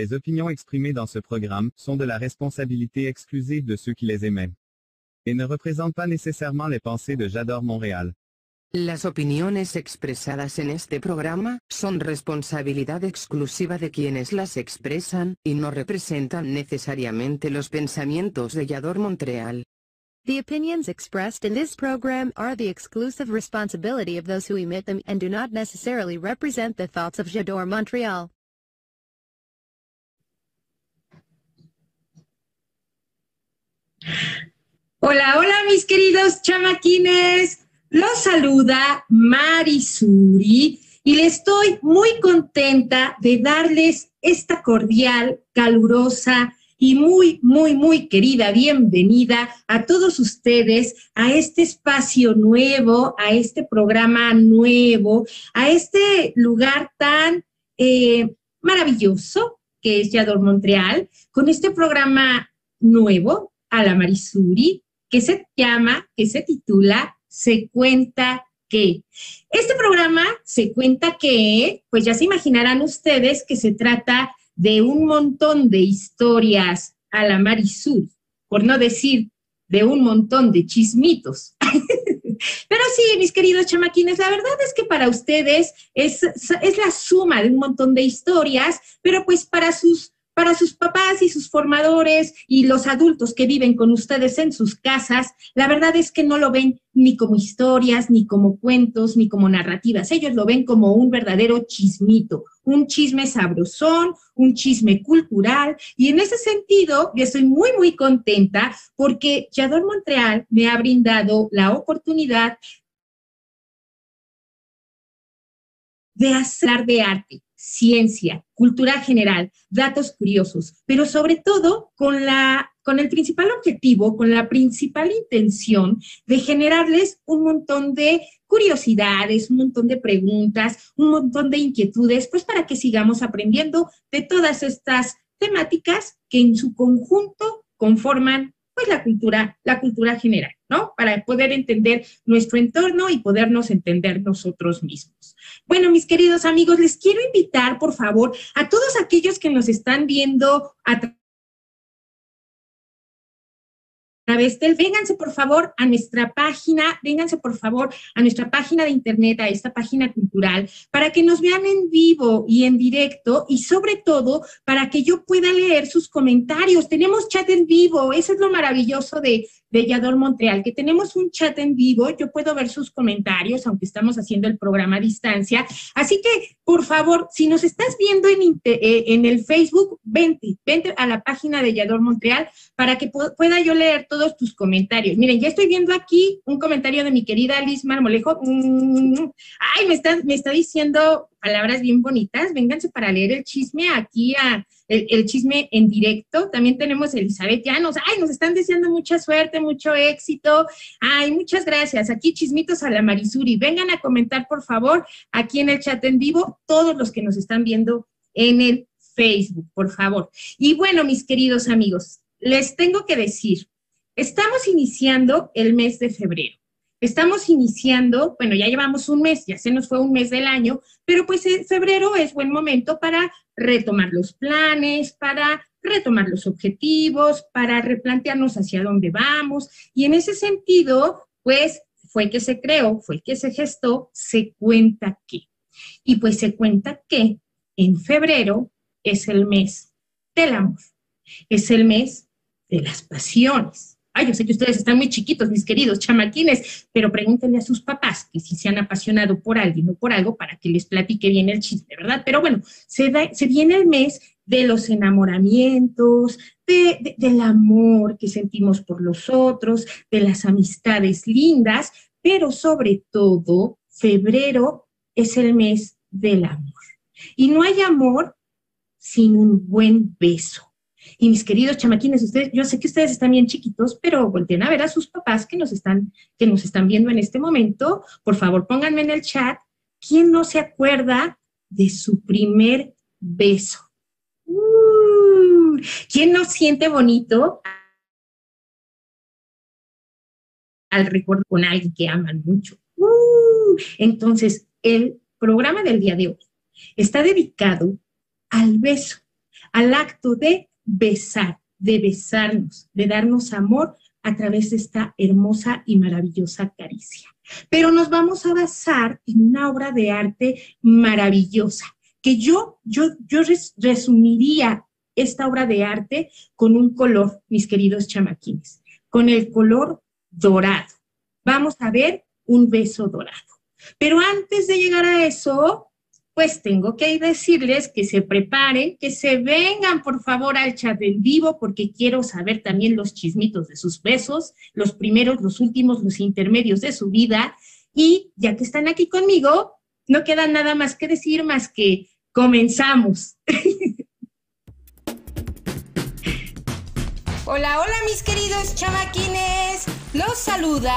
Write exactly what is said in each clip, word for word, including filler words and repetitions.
Les opinions exprimées dans ce programme sont de la responsabilité exclusive de ceux qui les émettent et ne représentent pas nécessairement les pensées de J'adore Montréal. Las opiniones expresadas en este programa son responsabilidad exclusiva de quienes las expresan y no representan necesariamente los pensamientos de J'adore Montréal. The opinions expressed in this program are the exclusive responsibility of those who emit them and do not necessarily represent the thoughts of J'adore Montréal. Hola, hola mis queridos chamaquines. Los saluda Marisuri y le estoy muy contenta de darles esta cordial, calurosa y muy, muy, muy querida bienvenida a todos ustedes a este espacio nuevo, a este programa nuevo, a este lugar tan eh, maravilloso que es J'adore Montréal, con este programa nuevo a la Marisuri que se llama, que se titula Se cuenta que. Este programa, Se cuenta que, pues ya se imaginarán ustedes que se trata de un montón de historias a la Marisuri, por no decir de un montón de chismitos. Pero sí, mis queridos chamaquines, la verdad es que para ustedes es, es la suma de un montón de historias, pero pues para sus... Para sus papás y sus formadores y los adultos que viven con ustedes en sus casas, la verdad es que no lo ven ni como historias, ni como cuentos, ni como narrativas. Ellos lo ven como un verdadero chismito, un chisme sabrosón, un chisme cultural. Y en ese sentido, yo estoy muy, muy contenta porque J'adore Montréal me ha brindado la oportunidad de hacer de arte, ciencia, cultura general, datos curiosos, pero sobre todo con, la, con el principal objetivo, con la principal intención de generarles un montón de curiosidades, un montón de preguntas, un montón de inquietudes, pues para que sigamos aprendiendo de todas estas temáticas que en su conjunto conforman pues la cultura, la cultura general, ¿no? Para poder entender nuestro entorno y podernos entender nosotros mismos. Bueno, mis queridos amigos, les quiero invitar, por favor, a todos aquellos que nos están viendo a través del, vénganse, por favor, a nuestra página, vénganse, por favor, a nuestra página de internet, a esta página cultural, para que nos vean en vivo y en directo y, sobre todo, para que yo pueda leer sus comentarios. Tenemos chat en vivo, eso es lo maravilloso de... de J'adore Montréal, que tenemos un chat en vivo, yo puedo ver sus comentarios, aunque estamos haciendo el programa a distancia, así que, por favor, si nos estás viendo en, en el Facebook, vente, vente a la página de J'adore Montréal, para que pueda yo leer todos tus comentarios. Miren, ya estoy viendo aquí un comentario de mi querida Liz Marmolejo, ay, me está, me está diciendo palabras bien bonitas, vénganse para leer el chisme aquí, a, el, el chisme en directo. También tenemos a Elizabeth Llanos, ay, nos están deseando mucha suerte, mucho éxito, ay, muchas gracias, aquí chismitos a la Marisuri, vengan a comentar por favor aquí en el chat en vivo, todos los que nos están viendo en el Facebook, por favor. Y bueno, mis queridos amigos, les tengo que decir, estamos iniciando el mes de febrero. Estamos iniciando, bueno, ya llevamos un mes, ya se nos fue un mes del año, pero pues en febrero es buen momento para retomar los planes, para retomar los objetivos, para replantearnos hacia dónde vamos. Y en ese sentido, pues, fue que se creó, fue que se gestó, Se cuenta que. Y pues se cuenta que en febrero es el mes del amor, es el mes de las pasiones. Ay, yo sé que ustedes están muy chiquitos, mis queridos chamaquines, pero pregúntenle a sus papás que si se han apasionado por alguien o por algo para que les platique bien el chisme, ¿verdad? Pero bueno, se, da, se viene el mes de los enamoramientos, de, de, del amor que sentimos por los otros, de las amistades lindas, pero sobre todo, febrero es el mes del amor. Y no hay amor sin un buen beso. Y mis queridos chamaquines, ustedes, yo sé que ustedes están bien chiquitos, pero volteen a ver a sus papás que nos están, que nos están viendo en este momento. Por favor, pónganme en el chat, ¿quién no se acuerda de su primer beso? Uh, ¿Quién no siente bonito al recordar con alguien que aman mucho? Uh, entonces, el programa del día de hoy está dedicado al beso. al acto de besar, de besarnos, de darnos amor a través de esta hermosa y maravillosa caricia. Pero nos vamos a basar en una obra de arte maravillosa, que yo, yo, yo res, resumiría esta obra de arte con un color, mis queridos chamaquines, con el color dorado. Vamos a ver un beso dorado. Pero antes de llegar a eso, pues tengo que decirles que se preparen, que se vengan por favor al chat en vivo, porque quiero saber también los chismitos de sus besos, los primeros, los últimos, los intermedios de su vida. Y ya que están aquí conmigo, no queda nada más que decir más que comenzamos. Hola, hola mis queridos chamaquines, los saluda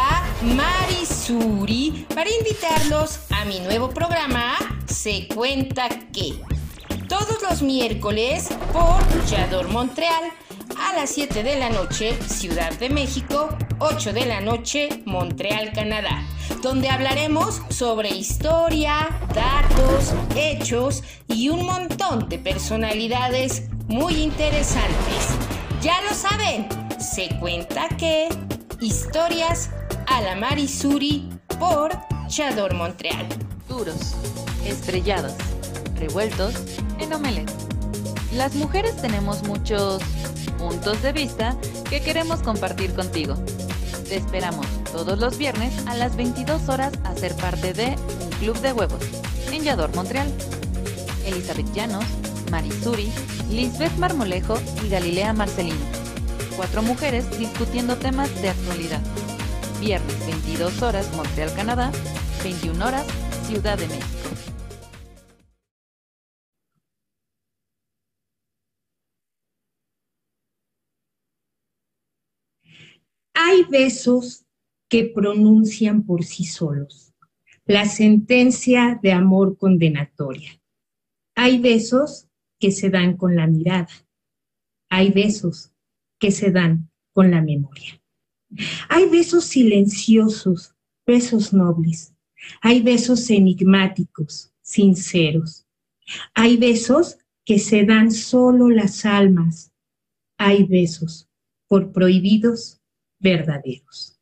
Marisuri para invitarlos a mi nuevo programa Se Cuenta Que, todos los miércoles por J'adore Montréal, a las siete de la noche, Ciudad de México, ocho de la noche, Montreal, Canadá, donde hablaremos sobre historia, datos, hechos y un montón de personalidades muy interesantes. Ya lo saben, se cuenta que historias a la Marisuri por J'adore Montréal. Duros, estrellados, revueltos en omelette. Las mujeres tenemos muchos puntos de vista que queremos compartir contigo. Te esperamos todos los viernes a las veintidós horas a ser parte de un club de huevos en J'adore Montréal. Elizabeth Llanos, Marisuri, Elizabeth Marmolejo y Galilea Marcelino. Cuatro mujeres discutiendo temas de actualidad. Viernes veintidós horas Montreal, Canadá, veintiuna horas Ciudad de México. Hay besos que pronuncian por sí solos la sentencia de amor condenatoria. Hay besos que se dan con la mirada. Hay besos que se dan con la memoria. Hay besos silenciosos, besos nobles. Hay besos enigmáticos, sinceros. Hay besos que se dan solo las almas. Hay besos por prohibidos, verdaderos.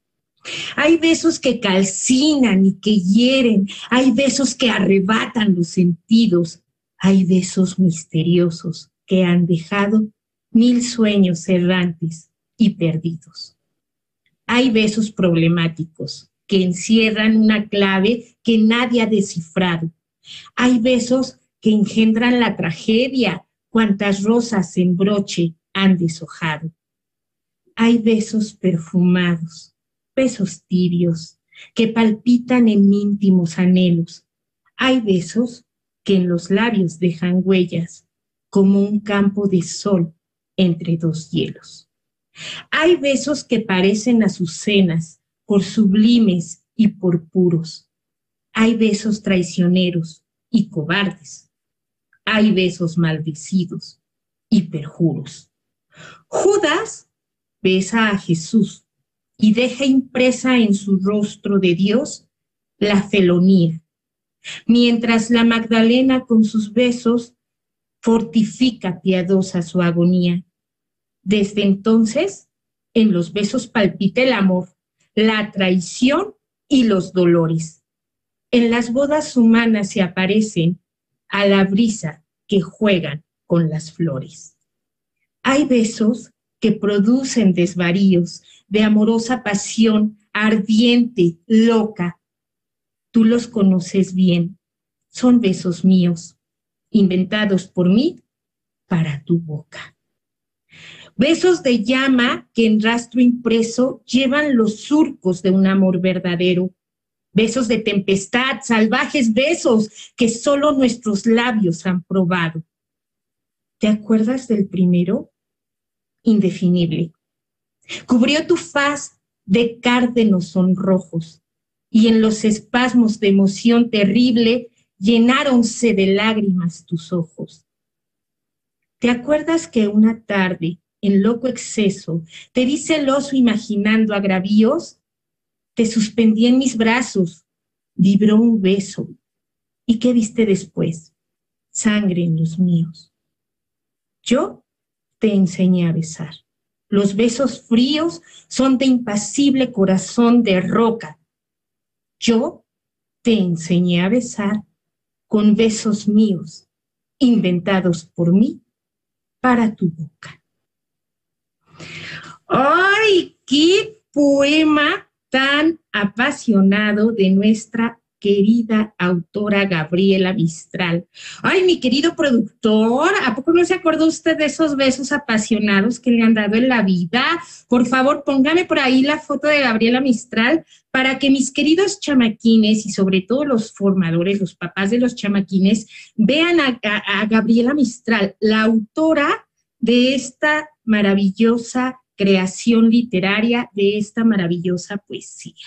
Hay besos que calcinan y que hieren. Hay besos que arrebatan los sentidos. Hay besos misteriosos que han dejado mil sueños errantes y perdidos. Hay besos problemáticos que encierran una clave que nadie ha descifrado. Hay besos que engendran la tragedia, cuantas rosas en broche han deshojado. Hay besos perfumados, besos tibios, que palpitan en íntimos anhelos. Hay besos que en los labios dejan huellas, como un campo de sol entre dos hielos. Hay besos que parecen azucenas, por sublimes y por puros. Hay besos traicioneros y cobardes. Hay besos maldecidos y perjuros. Judas besa a Jesús y deja impresa en su rostro de Dios la felonía, mientras la Magdalena con sus besos fortifica piadosa su agonía. Desde entonces, en los besos palpita el amor, la traición y los dolores. En las bodas humanas se aparecen a la brisa que juegan con las flores. Hay besos que producen desvaríos de amorosa pasión ardiente, loca. Tú los conoces bien, son besos míos, inventados por mí para tu boca. Besos de llama que en rastro impreso llevan los surcos de un amor verdadero. Besos de tempestad, salvajes besos que solo nuestros labios han probado. ¿Te acuerdas del primero? Indefinible. Cubrió tu faz de cárdenos sonrojos, y en los espasmos de emoción terrible llenáronse de lágrimas tus ojos. ¿Te acuerdas que una tarde, en loco exceso, te vi celoso imaginando agravíos? Te suspendí en mis brazos, vibró un beso. ¿Y qué viste después? Sangre en los míos. yo te enseñé a besar. Los besos fríos son de impasible corazón de roca. Yo te enseñé a besar con besos míos, inventados por mí, para tu boca. ¡Ay, qué poema tan apasionado de nuestra querida autora Gabriela Mistral! ¡Ay, mi querido productor! ¿A poco no se acordó usted de esos besos apasionados que le han dado en la vida? Por favor, póngame por ahí la foto de Gabriela Mistral para que mis queridos chamaquines y sobre todo los formadores, los papás de los chamaquines, vean a, a, a Gabriela Mistral, la autora de esta maravillosa creación literaria, de esta maravillosa poesía.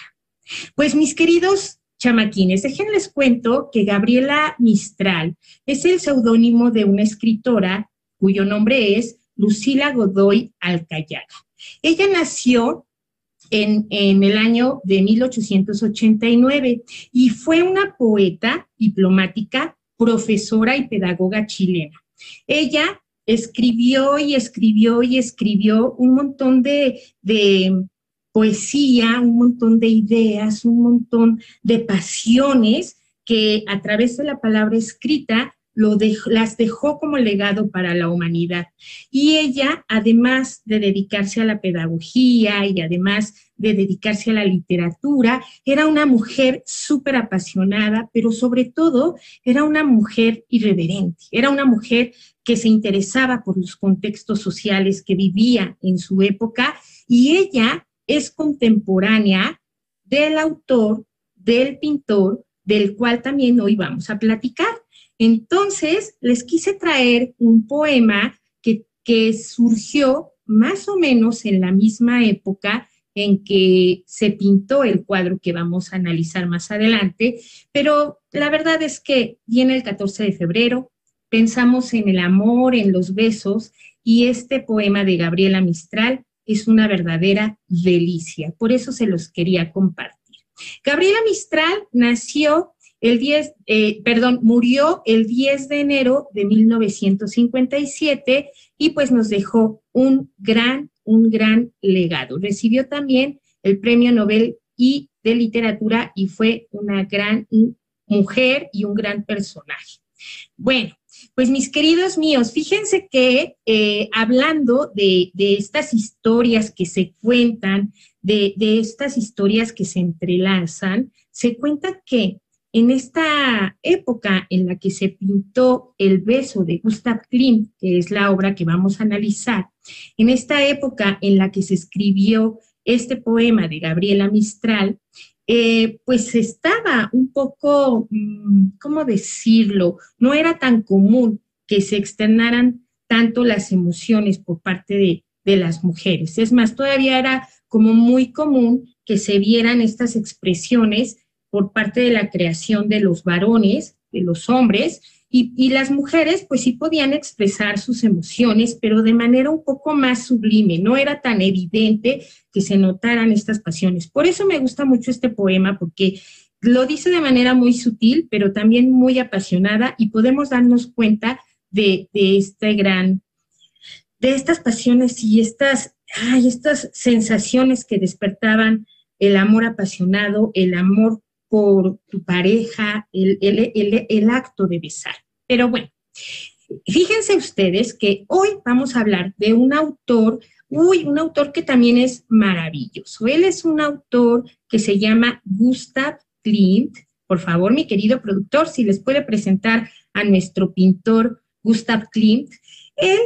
Pues mis queridos chamaquines, déjenles cuento que Gabriela Mistral es el seudónimo de una escritora cuyo nombre es Lucila Godoy Alcayaga. Ella nació en, en el año de mil ochocientos ochenta y nueve y fue una poeta, diplomática, profesora y pedagoga chilena. Ella escribió y escribió y escribió un montón de... de poesía, un montón de ideas, un montón de pasiones que a través de la palabra escrita lo dejó, las dejó como legado para la humanidad. Y ella, además de dedicarse a la pedagogía y además de dedicarse a la literatura, era una mujer súper apasionada, pero sobre todo era una mujer irreverente, era una mujer que se interesaba por los contextos sociales que vivía en su época, y ella es contemporánea del autor, del pintor, del cual también hoy vamos a platicar. Entonces, les quise traer un poema que, que surgió más o menos en la misma época en que se pintó el cuadro que vamos a analizar más adelante, pero la verdad es que viene el catorce de febrero, pensamos en el amor, en los besos, y este poema de Gabriela Mistral es una verdadera delicia, por eso se los quería compartir. Gabriela Mistral nació el diez, eh, perdón, murió el diez de enero de mil novecientos cincuenta y siete y pues nos dejó un gran, un gran legado. Recibió también el Premio Nobel y de Literatura y fue una gran mujer y un gran personaje. Bueno, pues mis queridos míos, fíjense que eh, hablando de, de estas historias que se cuentan, de, de estas historias que se entrelazan, se cuenta que en esta época en la que se pintó El beso de Gustav Klimt, que es la obra que vamos a analizar, en esta época en la que se escribió este poema de Gabriela Mistral, Eh, pues estaba un poco, ¿cómo decirlo? No era tan común que se externaran tanto las emociones por parte de, de las mujeres. Es más, todavía era como muy común que se vieran estas expresiones por parte de la creación de los varones, de los hombres, y, y las mujeres pues sí podían expresar sus emociones, pero de manera un poco más sublime, no era tan evidente que se notaran estas pasiones. Por eso me gusta mucho este poema, porque lo dice de manera muy sutil, pero también muy apasionada, y podemos darnos cuenta de, de este gran, de estas pasiones y estas, ay, estas sensaciones que despertaban el amor apasionado, el amor por tu pareja, el, el, el, el acto de besar. Pero bueno, fíjense ustedes que hoy vamos a hablar de un autor, uy, un autor que también es maravilloso. Él es un autor que se llama Gustav Klimt. Por favor, mi querido productor, si les puede presentar a nuestro pintor Gustav Klimt. Él,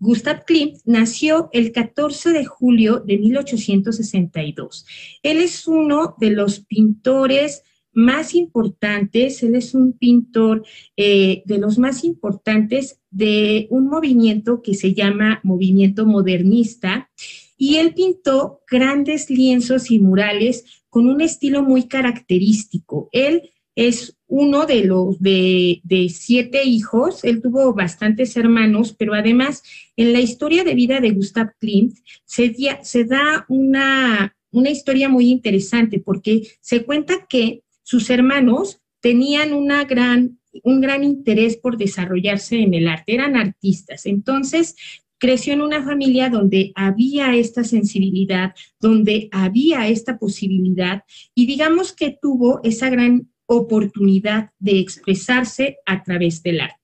Gustav Klimt, nació el catorce de julio de mil ochocientos sesenta y dos. Él es uno de los pintores más importantes, él es un pintor eh, de los más importantes de un movimiento que se llama movimiento modernista, y él pintó grandes lienzos y murales con un estilo muy característico. Él es uno de los de, de siete hijos, él tuvo bastantes hermanos, pero además en la historia de vida de Gustav Klimt se, se da una, una historia muy interesante, porque se cuenta que sus hermanos tenían una gran un gran interés por desarrollarse en el arte, eran artistas. Entonces, creció en una familia donde había esta sensibilidad, donde había esta posibilidad, y digamos que tuvo esa gran oportunidad de expresarse a través del arte.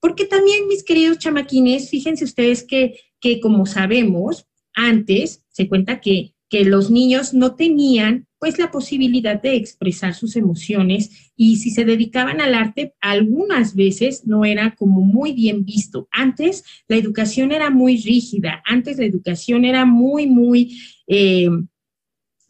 Porque también, mis queridos chamaquines, fíjense ustedes que, que como sabemos, antes se cuenta que, que los niños no tenían pues la posibilidad de expresar sus emociones, y si se dedicaban al arte, algunas veces no era como muy bien visto. Antes la educación era muy rígida, antes la educación era muy, muy, eh,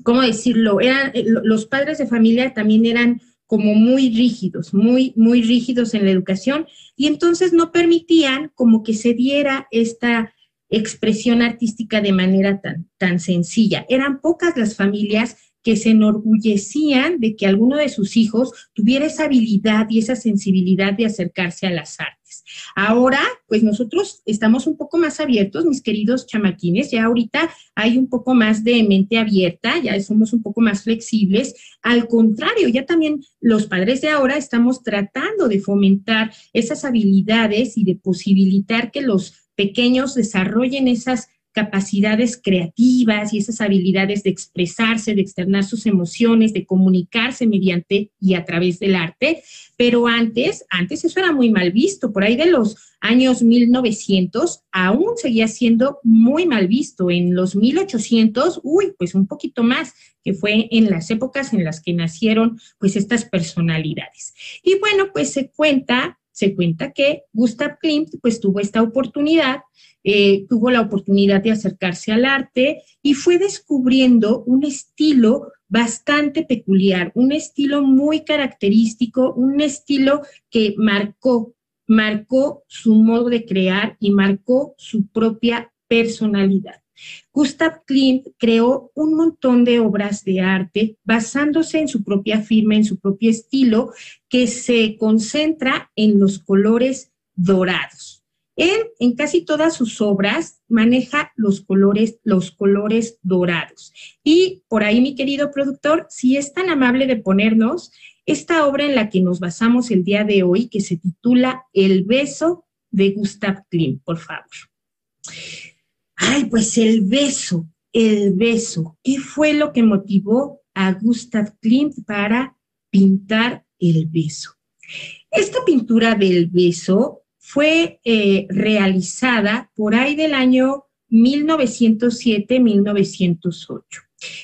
¿cómo decirlo? Era, los padres de familia también eran como muy rígidos, muy, muy rígidos en la educación, y entonces no permitían como que se diera esta expresión artística de manera tan, tan sencilla. Eran pocas las familias que se enorgullecían de que alguno de sus hijos tuviera esa habilidad y esa sensibilidad de acercarse a las artes. Ahora, pues nosotros estamos un poco más abiertos, mis queridos chamaquines, ya ahorita hay un poco más de mente abierta, ya somos un poco más flexibles. Al contrario, ya también los padres de ahora estamos tratando de fomentar esas habilidades y de posibilitar que los pequeños desarrollen esas capacidades creativas y esas habilidades de expresarse, de externar sus emociones, de comunicarse mediante y a través del arte. Pero antes, antes eso era muy mal visto. Por ahí de los años mil novecientos aún seguía siendo muy mal visto. En los mil ochocientos, uy, pues un poquito más, que fue en las épocas en las que nacieron pues estas personalidades. Y bueno, pues se cuenta Se cuenta que Gustav Klimt pues tuvo esta oportunidad, eh, tuvo la oportunidad de acercarse al arte y fue descubriendo un estilo bastante peculiar, un estilo muy característico, un estilo que marcó, marcó su modo de crear y marcó su propia personalidad. Gustav Klimt creó un montón de obras de arte basándose en su propia firma, en su propio estilo, que se concentra en los colores dorados. Él, en casi todas sus obras, maneja los colores, los colores dorados. Y por ahí, mi querido productor, si es tan amable de ponernos esta obra en la que nos basamos el día de hoy, que se titula El beso de Gustav Klimt, por favor. Ay, pues el beso, el beso. ¿Qué fue lo que motivó a Gustav Klimt para pintar el beso? Esta pintura del beso fue eh, realizada por ahí del año mil novecientos siete mil novecientos ocho.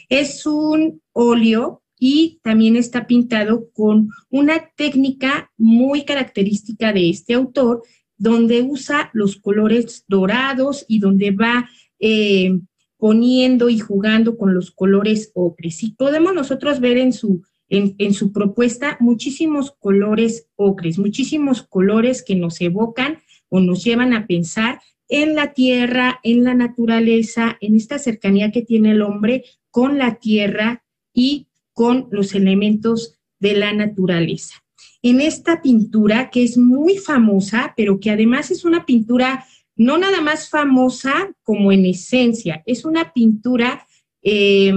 Es un óleo y también está pintado con una técnica muy característica de este autor, donde usa los colores dorados y donde va eh, poniendo y jugando con los colores ocres. Y podemos nosotros ver en su, en, en su propuesta muchísimos colores ocres, muchísimos colores que nos evocan o nos llevan a pensar en la tierra, en la naturaleza, en esta cercanía que tiene el hombre con la tierra y con los elementos de la naturaleza. En esta pintura que es muy famosa, pero que además es una pintura no nada más famosa como en esencia, es una pintura eh,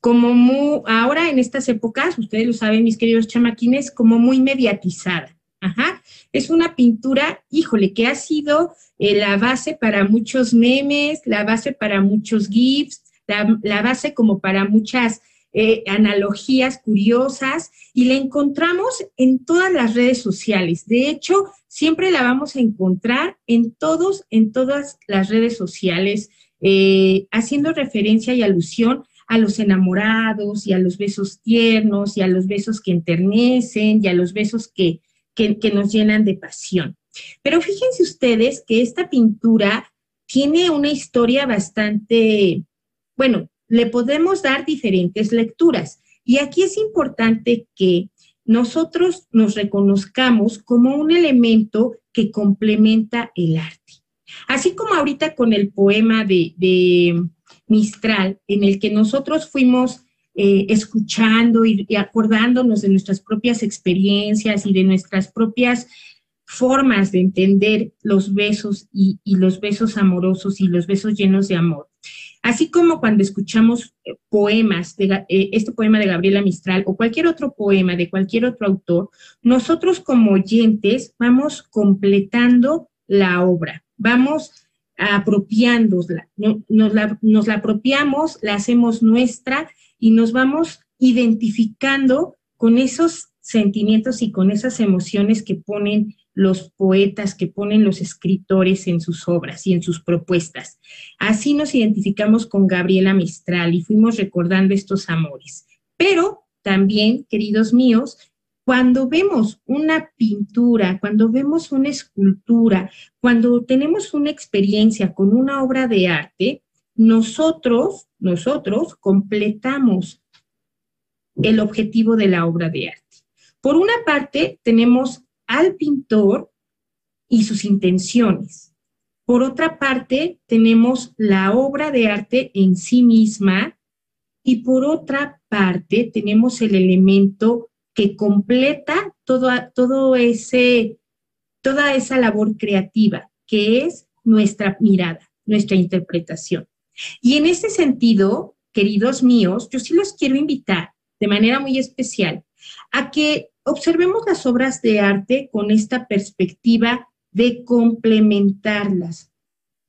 como muy, ahora en estas épocas, ustedes lo saben, mis queridos chamaquines, como muy mediatizada. Ajá. Es una pintura, híjole, que ha sido eh, la base para muchos memes, la base para muchos gifs, la, la base como para muchas Eh, analogías curiosas, y la encontramos en todas las redes sociales. De hecho, siempre la vamos a encontrar en todos, en todas las redes sociales, eh, haciendo referencia y alusión a los enamorados y a los besos tiernos y a los besos que enternecen y a los besos que, que, que nos llenan de pasión. Pero fíjense ustedes que esta pintura tiene una historia bastante, bueno, le podemos dar diferentes lecturas. Y aquí es importante que nosotros nos reconozcamos como un elemento que complementa el arte. Así como ahorita con el poema de, de Mistral, en el que nosotros fuimos eh, escuchando y, y acordándonos de nuestras propias experiencias y de nuestras propias formas de entender los besos y, y los besos amorosos y los besos llenos de amor. Así como cuando escuchamos poemas, de, este poema de Gabriela Mistral o cualquier otro poema de cualquier otro autor, nosotros como oyentes vamos completando la obra, vamos apropiándola, nos la, nos la apropiamos, la hacemos nuestra y nos vamos identificando con esos sentimientos y con esas emociones que ponen los poetas, que ponen los escritores en sus obras y en sus propuestas. Así nos identificamos con Gabriela Mistral y fuimos recordando estos amores. Pero también, queridos míos, cuando vemos una pintura, cuando vemos una escultura, cuando tenemos una experiencia con una obra de arte, nosotros, nosotros completamos el objetivo de la obra de arte. Por una parte, tenemos al pintor y sus intenciones. Por otra parte, tenemos la obra de arte en sí misma y por otra parte, tenemos el elemento que completa todo, todo ese, toda esa labor creativa, que es nuestra mirada, nuestra interpretación. Y en este sentido, queridos míos, yo sí los quiero invitar de manera muy especial a que observemos las obras de arte con esta perspectiva de complementarlas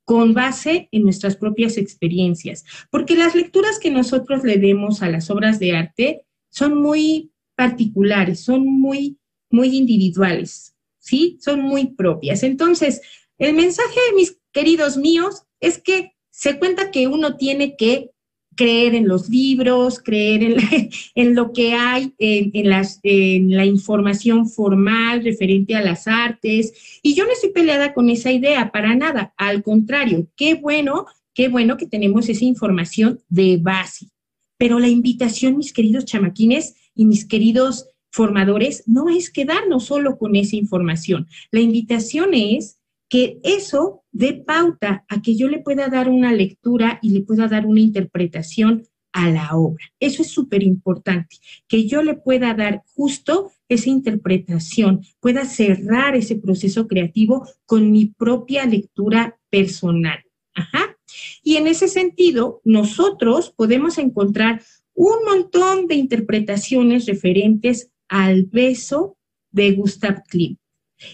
con base en nuestras propias experiencias, porque las lecturas que nosotros le demos a las obras de arte son muy particulares, son muy, muy individuales, ¿sí? Son muy propias. Entonces, el mensaje, mis queridos míos, es que se cuenta que uno tiene que creer en los libros, creer en, la, en lo que hay, en, en, las, en la información formal referente a las artes. Y yo no estoy peleada con esa idea, para nada. Al contrario, qué bueno, qué bueno que tenemos esa información de base. Pero la invitación, mis queridos chamaquines y mis queridos formadores, no es quedarnos solo con esa información. La invitación es que eso dé pauta a que yo le pueda dar una lectura y le pueda dar una interpretación a la obra. Eso es súper importante, que yo le pueda dar justo esa interpretación, pueda cerrar ese proceso creativo con mi propia lectura personal. Ajá. Y en ese sentido, nosotros podemos encontrar un montón de interpretaciones referentes al beso de Gustav Klimt.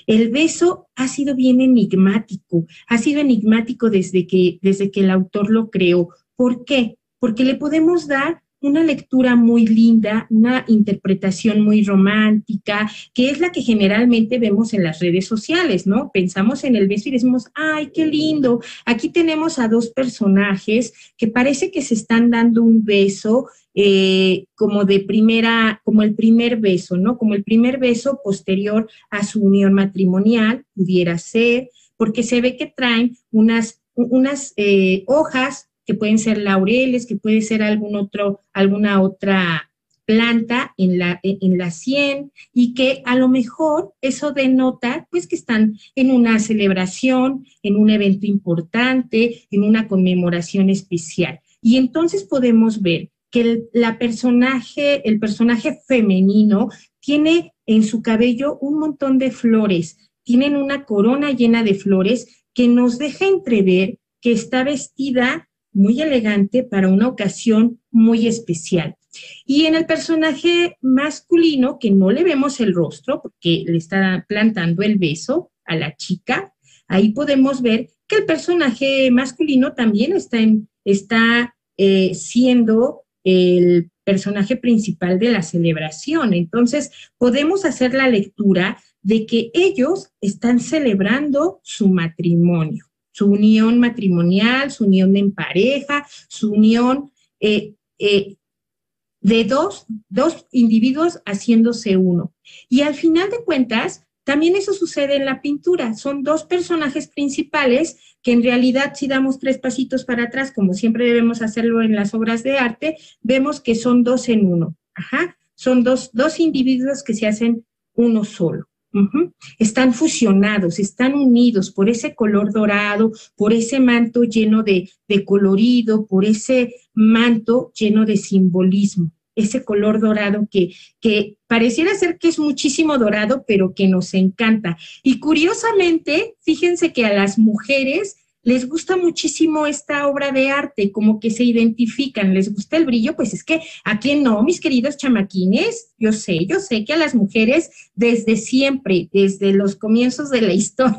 El beso ha sido bien enigmático, ha sido enigmático desde que, desde que el autor lo creó. ¿Por qué? Porque le podemos dar una lectura muy linda, una interpretación muy romántica, que es la que generalmente vemos en las redes sociales, ¿no? Pensamos en el beso y decimos, ¡ay, qué lindo! Aquí tenemos a dos personajes que parece que se están dando un beso Eh, como de primera, como el primer beso, ¿no? Como el primer beso posterior a su unión matrimonial, pudiera ser, porque se ve que traen unas, unas eh, hojas que pueden ser laureles, que puede ser algún otro, alguna otra planta en la, en la sien, y que a lo mejor eso denota, pues, que están en una celebración, en un evento importante, en una conmemoración especial. Y entonces podemos ver que el, la personaje, el personaje femenino tiene en su cabello un montón de flores, tienen una corona llena de flores que nos deja entrever que está vestida muy elegante para una ocasión muy especial. Y en el personaje masculino, que no le vemos el rostro porque le está plantando el beso a la chica, ahí podemos ver que el personaje masculino también está, en, está eh, siendo el personaje principal de la celebración. Entonces, podemos hacer la lectura de que ellos están celebrando su matrimonio, su unión matrimonial, su unión en pareja, su unión eh, eh, de dos, dos individuos haciéndose uno. Y al final de cuentas, también eso sucede en la pintura. Son dos personajes principales que en realidad, si damos tres pasitos para atrás, como siempre debemos hacerlo en las obras de arte, vemos que son dos en uno. Ajá. Son dos, dos individuos que se hacen uno solo. Uh-huh. Están fusionados, están unidos por ese color dorado, por ese manto lleno de, de colorido, por ese manto lleno de simbolismo. Ese color dorado que, que pareciera ser que es muchísimo dorado, pero que nos encanta. Y curiosamente, fíjense que a las mujeres les gusta muchísimo esta obra de arte, como que se identifican, les gusta el brillo, pues es que ¿a quién no, mis queridos chamaquines? Yo sé, yo sé que a las mujeres desde siempre, desde los comienzos de la historia,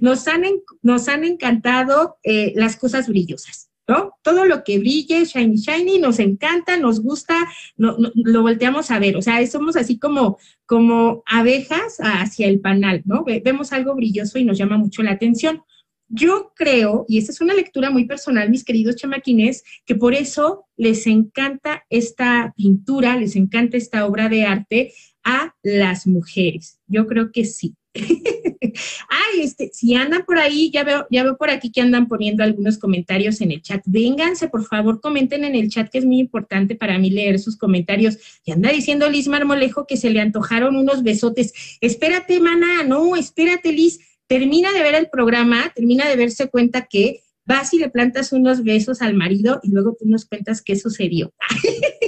nos han, nos han encantado eh, las cosas brillosas, ¿no? Todo lo que brille, shiny, shiny, nos encanta, nos gusta, no, no, lo volteamos a ver, o sea, somos así como, como abejas hacia el panal, ¿no? Vemos algo brilloso y nos llama mucho la atención. Yo creo, y esta es una lectura muy personal, mis queridos chamaquines, que por eso les encanta esta pintura, les encanta esta obra de arte a las mujeres. Yo creo que sí. Ay, este, si andan por ahí, ya veo, ya veo por aquí que andan poniendo algunos comentarios en el chat. Vénganse, por favor, comenten en el chat, que es muy importante para mí leer sus comentarios. Y anda diciendo Liz Marmolejo que se le antojaron unos besotes. Espérate, maná, no, espérate, Liz. Termina de ver el programa, termina de verse cuenta que vas y le plantas unos besos al marido y luego tú nos cuentas qué sucedió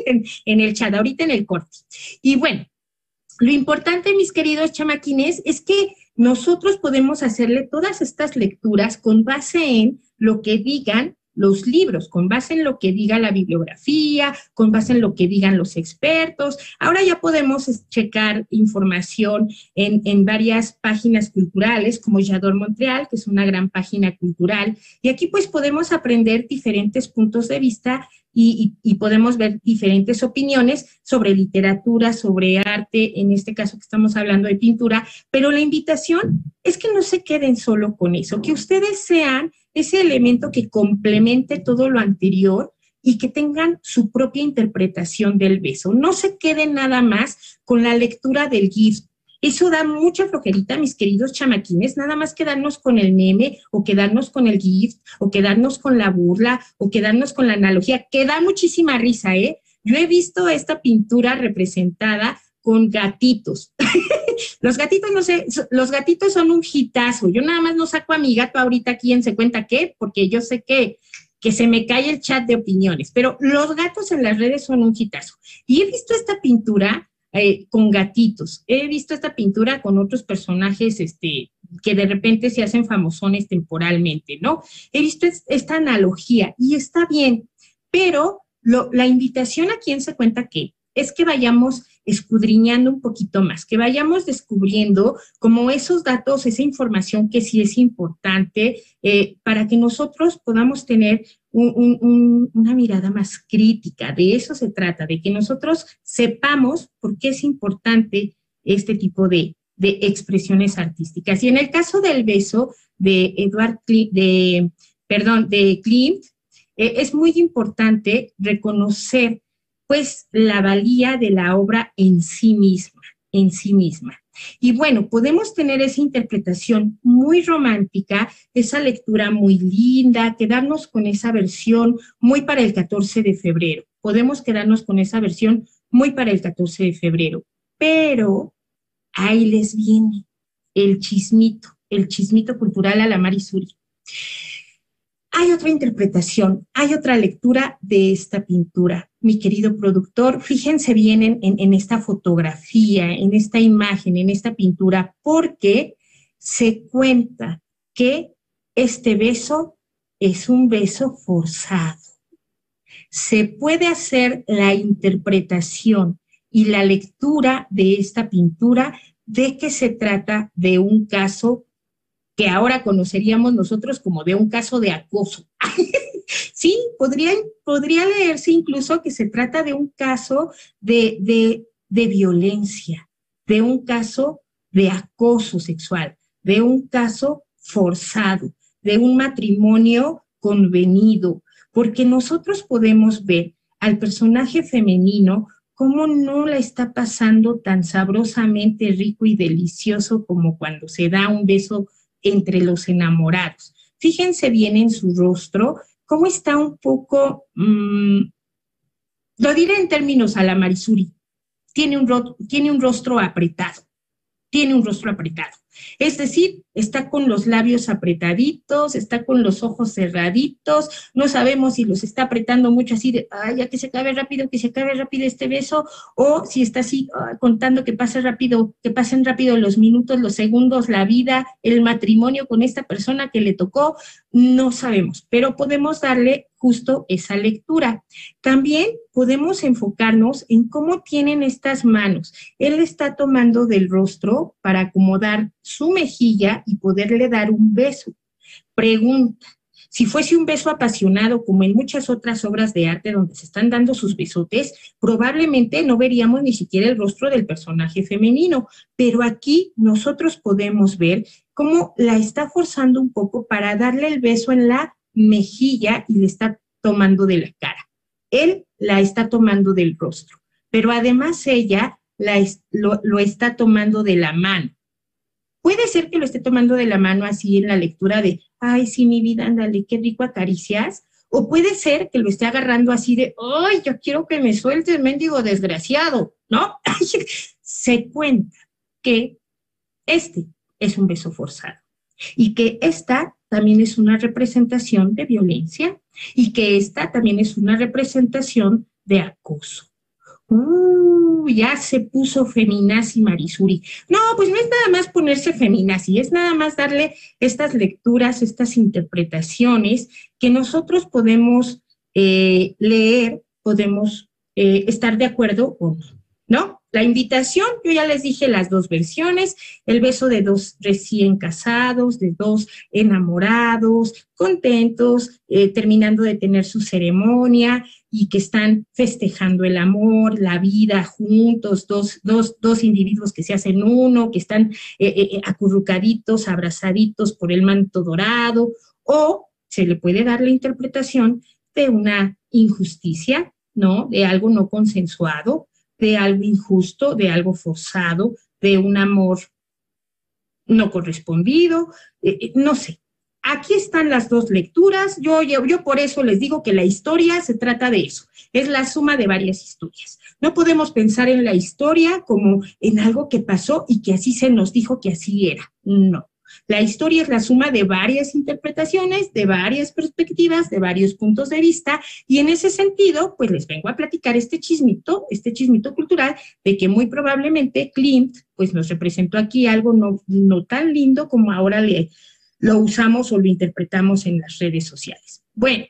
en, en el chat, ahorita en el corte. Y bueno, lo importante, mis queridos chamaquines, es que nosotros podemos hacerle todas estas lecturas con base en lo que digan los libros, con base en lo que diga la bibliografía, con base en lo que digan los expertos. Ahora ya podemos checar información en, en varias páginas culturales, como J'adore Montréal, que es una gran página cultural, y aquí pues podemos aprender diferentes puntos de vista y, y, y podemos ver diferentes opiniones sobre literatura, sobre arte, en este caso que estamos hablando de pintura, pero la invitación es que no se queden solo con eso, que ustedes sean ese elemento que complemente todo lo anterior y que tengan su propia interpretación del beso. No se queden nada más con la lectura del GIF. Eso da mucha flojerita, mis queridos chamaquines, nada más quedarnos con el meme o quedarnos con el GIF o quedarnos con la burla o quedarnos con la analogía, que da muchísima risa, ¿eh? Yo he visto esta pintura representada con gatitos. Los gatitos, no sé, los gatitos son un hitazo. Yo nada más no saco a mi gato ahorita aquí en Se Cuenta Que, porque yo sé que, que se me cae el chat de opiniones, pero los gatos en las redes son un hitazo. Y he visto esta pintura eh, con gatitos, he visto esta pintura con otros personajes este, que de repente se hacen famosones temporalmente, ¿no? He visto es, esta analogía y está bien, pero lo, la invitación aquí en Se Cuenta Que es que vayamos escudriñando un poquito más, que vayamos descubriendo como esos datos, esa información que sí es importante eh, para que nosotros podamos tener un, un, un, una mirada más crítica. De eso se trata, de que nosotros sepamos por qué es importante este tipo de, de expresiones artísticas. Y en el caso del beso de Eduard Klimt, de, perdón, de Klimt, eh, es muy importante reconocer pues la valía de la obra en sí misma, en sí misma. Y bueno, podemos tener esa interpretación muy romántica, esa lectura muy linda, quedarnos con esa versión muy para el catorce de febrero. Podemos quedarnos con esa versión muy para el catorce de febrero. Pero ahí les viene el chismito, el chismito cultural a la Marisuri. Hay otra interpretación, hay otra lectura de esta pintura. Mi querido productor, fíjense bien en, en, en esta fotografía, en esta imagen, en esta pintura, porque se cuenta que este beso es un beso forzado. Se puede hacer la interpretación y la lectura de esta pintura de que se trata de un caso forzado, que ahora conoceríamos nosotros como de un caso de acoso. Sí, podría, podría leerse incluso que se trata de un caso de, de, de violencia, de un caso de acoso sexual, de un caso forzado, de un matrimonio convenido, porque nosotros podemos ver al personaje femenino cómo no la está pasando tan sabrosamente rico y delicioso como cuando se da un beso entre los enamorados. Fíjense bien en su rostro, cómo está un poco, mmm, lo diré en términos a la Marisuri, tiene un, tiene un rostro apretado, tiene un rostro apretado. Es decir, está con los labios apretaditos, está con los ojos cerraditos, no sabemos si los está apretando mucho así de, ay, ya que se acabe rápido, que se acabe rápido este beso, o si está así ah, contando que pase rápido, que pasen rápido los minutos, los segundos, la vida, el matrimonio con esta persona que le tocó, no sabemos, pero podemos darle justo esa lectura. También podemos enfocarnos en cómo tienen estas manos. Él está tomando del rostro para acomodar su mejilla y poderle dar un beso. Pregunta, si fuese un beso apasionado, como en muchas otras obras de arte donde se están dando sus besotes, probablemente no veríamos ni siquiera el rostro del personaje femenino, pero aquí nosotros podemos ver cómo la está forzando un poco para darle el beso en la mejilla y le está tomando de la cara. Él la está tomando del rostro, pero además ella la es, lo, lo está tomando de la mano. Puede ser que lo esté tomando de la mano así en la lectura de, ay, sí, mi vida, ándale, qué rico acaricias. O puede ser que lo esté agarrando así de, ay, yo quiero que me sueltes, mendigo desgraciado, ¿no? Se cuenta que este es un beso forzado y que esta también es una representación de violencia y que esta también es una representación de acoso. Uh, ya se puso feminazi Marisuri. No, pues no es nada más ponerse feminazi, es nada más darle estas lecturas, estas interpretaciones que nosotros podemos eh, leer, podemos eh, estar de acuerdo o no, ¿no? La invitación, yo ya les dije las dos versiones, el beso de dos recién casados, de dos enamorados, contentos, eh, terminando de tener su ceremonia y que están festejando el amor, la vida juntos, dos, dos, dos individuos que se hacen uno, que están eh, eh, acurrucaditos, abrazaditos por el manto dorado, o se le puede dar la interpretación de una injusticia, ¿no? De algo no consensuado, de algo injusto, de algo forzado, de un amor no correspondido, eh, no sé. Aquí están las dos lecturas, yo, yo, yo por eso les digo que la historia se trata de eso, es la suma de varias historias. No podemos pensar en la historia como en algo que pasó y que así se nos dijo que así era, no. La historia es la suma de varias interpretaciones, de varias perspectivas, de varios puntos de vista, y en ese sentido, pues les vengo a platicar este chismito, este chismito cultural, de que muy probablemente Klimt, pues nos representó aquí algo no, no tan lindo como ahora le, lo usamos o lo interpretamos en las redes sociales. Bueno,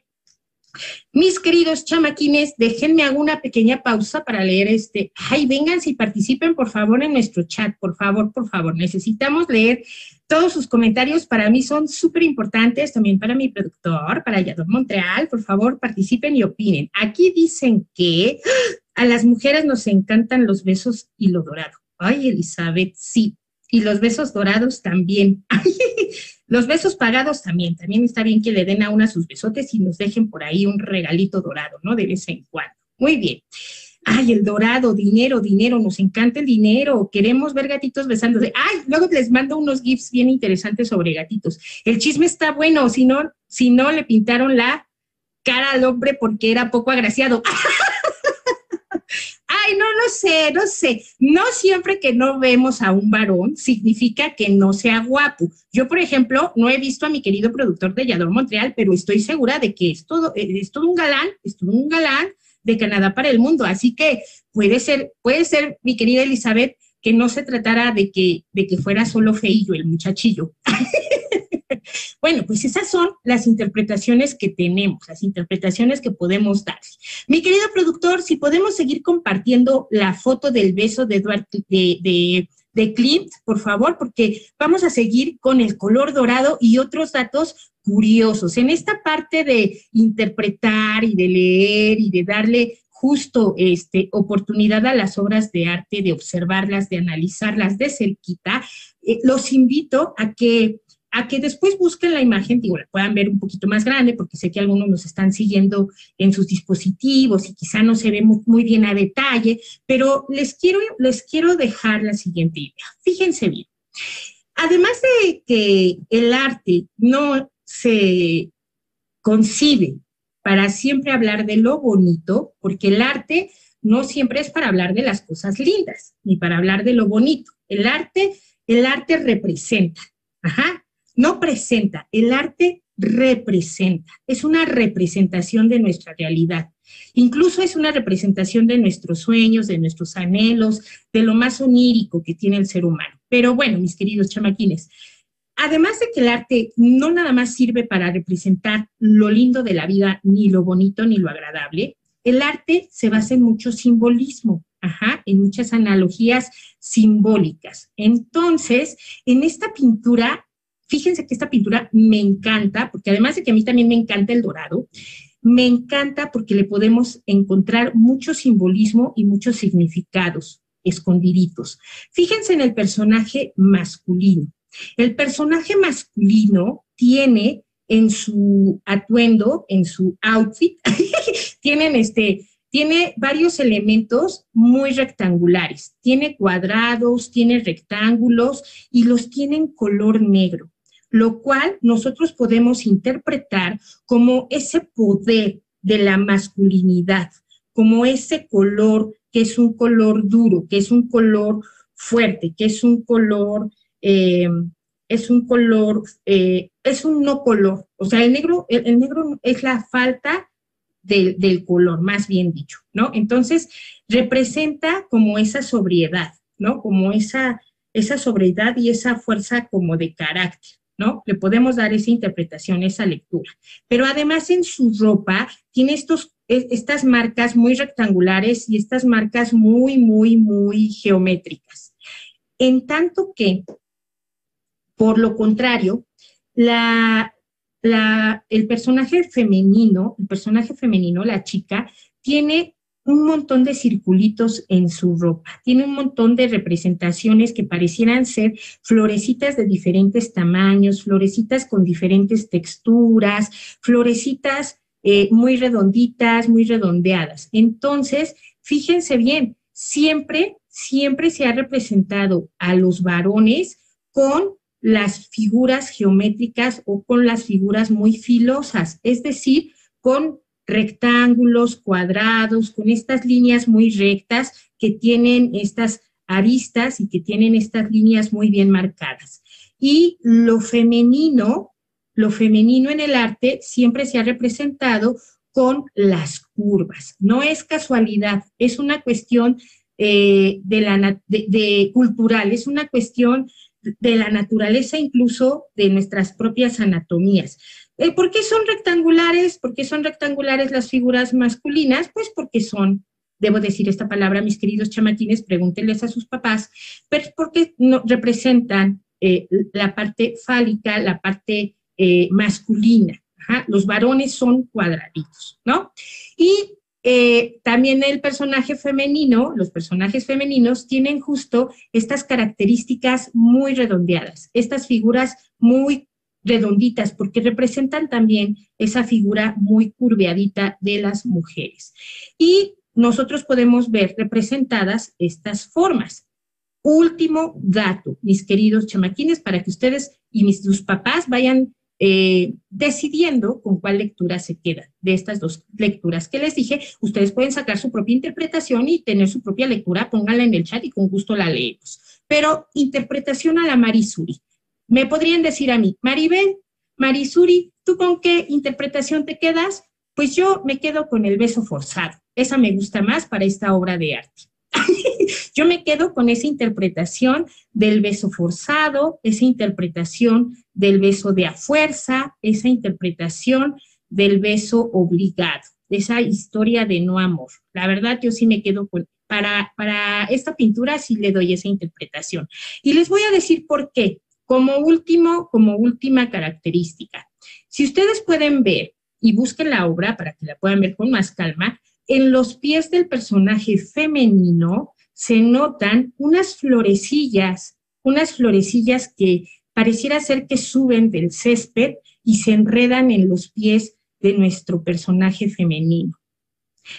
mis queridos chamaquines, déjenme hago una pequeña pausa para leer este. Ay, vengan si participen, por favor, en nuestro chat, por favor, por favor. Necesitamos leer todos sus comentarios, para mí son súper importantes, también para mi productor, para J'adore Montréal. Por favor, participen y opinen. Aquí dicen que a las mujeres nos encantan los besos y lo dorado. Ay, Elizabeth, sí. Y los besos dorados también. Ay, los besos pagados también, también está bien que le den a una sus besotes y nos dejen por ahí un regalito dorado, ¿no? De vez en cuando. Muy bien. Ay, el dorado, dinero, dinero, nos encanta el dinero, queremos ver gatitos besándose. Ay, luego les mando unos gifs bien interesantes sobre gatitos. El chisme está bueno, si no, si no le pintaron la cara al hombre porque era poco agraciado. Ay, no lo sé, no sé. No siempre que no vemos a un varón significa que no sea guapo. Yo, por ejemplo, no he visto a mi querido productor de J'adore Montréal, pero estoy segura de que es todo, es todo un galán, es todo un galán de Canadá para el mundo. Así que puede ser, puede ser, mi querida Elizabeth, que no se tratara de que, de que fuera solo feillo el muchachillo. Bueno, pues esas son las interpretaciones que tenemos, las interpretaciones que podemos dar. Mi querido productor, si podemos seguir compartiendo la foto del beso de, Duarte, de, de, de Klimt, por favor, porque vamos a seguir con el color dorado y otros datos curiosos. En esta parte de interpretar y de leer y de darle justo este, oportunidad a las obras de arte, de observarlas, de analizarlas de cerquita, eh, los invito a que... a que después busquen la imagen, digo, la puedan ver un poquito más grande, porque sé que algunos nos están siguiendo en sus dispositivos y quizá no se ve muy, muy bien a detalle, pero les quiero, les quiero dejar la siguiente idea. Fíjense bien. Además de que el arte no se concibe para siempre hablar de lo bonito, porque el arte no siempre es para hablar de las cosas lindas, ni para hablar de lo bonito. El arte El arte representa, ajá, no presenta, el arte representa, es una representación de nuestra realidad. Incluso es una representación de nuestros sueños, de nuestros anhelos, de lo más onírico que tiene el ser humano. Pero bueno, mis queridos chamaquines, además de que el arte no nada más sirve para representar lo lindo de la vida, ni lo bonito, ni lo agradable, el arte se basa en mucho simbolismo, ajá, en muchas analogías simbólicas. Entonces, en esta pintura, fíjense que esta pintura me encanta, porque además de que a mí también me encanta el dorado, me encanta porque le podemos encontrar mucho simbolismo y muchos significados escondiditos. Fíjense en el personaje masculino. El personaje masculino tiene en su atuendo, en su outfit, tienen este, tiene varios elementos muy rectangulares. Tiene cuadrados, tiene rectángulos y los tiene en color negro, lo cual nosotros podemos interpretar como ese poder de la masculinidad, como ese color que es un color duro, que es un color fuerte, que es un color, eh, es un color, eh, es un no color. O sea, el negro, el, el negro es la falta de, del color, más bien dicho, ¿no? Entonces, representa como esa sobriedad, ¿no? Como esa, esa sobriedad y esa fuerza como de carácter, ¿no? Le podemos dar esa interpretación, esa lectura. Pero además en su ropa tiene estos, estas marcas muy rectangulares y estas marcas muy, muy, muy geométricas. En tanto que, por lo contrario, la, la, el personaje femenino, el personaje femenino, la chica, tiene un montón de circulitos en su ropa, tiene un montón de representaciones que parecieran ser florecitas de diferentes tamaños, florecitas con diferentes texturas, florecitas eh, muy redonditas, muy redondeadas. Entonces, fíjense bien, siempre, siempre se ha representado a los varones con las figuras geométricas o con las figuras muy filosas, es decir, con rectángulos, cuadrados, con estas líneas muy rectas que tienen estas aristas y que tienen estas líneas muy bien marcadas. Y lo femenino, lo femenino en el arte siempre se ha representado con las curvas. No es casualidad, es una cuestión eh, de la, de, de cultural, es una cuestión de la naturaleza, incluso de nuestras propias anatomías. ¿Por qué son rectangulares? ¿Por qué son rectangulares las figuras masculinas? Pues porque son, debo decir esta palabra, mis queridos chamaquines, pregúntenles a sus papás, pero porque no representan eh, la parte fálica, la parte eh, masculina. Ajá. Los varones son cuadraditos, ¿no? Y eh, también el personaje femenino, los personajes femeninos tienen justo estas características muy redondeadas, estas figuras muy redonditas, porque representan también esa figura muy curveadita de las mujeres. Y nosotros podemos ver representadas estas formas. Último dato, mis queridos chamaquines, para que ustedes y mis, sus papás vayan eh, decidiendo con cuál lectura se quedan. De estas dos lecturas que les dije, ustedes pueden sacar su propia interpretación y tener su propia lectura, pónganla en el chat y con gusto la leemos. Pero interpretación a la Marisuri. Me podrían decir a mí, Maribel, Marisuri, ¿tú con qué interpretación te quedas? Pues yo me quedo con el beso forzado. Esa me gusta más para esta obra de arte. Yo me quedo con esa interpretación del beso forzado, esa interpretación del beso de a fuerza, esa interpretación del beso obligado, esa historia de no amor. La verdad, yo sí me quedo con... Para, para esta pintura sí le doy esa interpretación. Y les voy a decir por qué. Como último, como última característica, si ustedes pueden ver y busquen la obra para que la puedan ver con más calma, en los pies del personaje femenino se notan unas florecillas, unas florecillas que pareciera ser que suben del césped y se enredan en los pies de nuestro personaje femenino.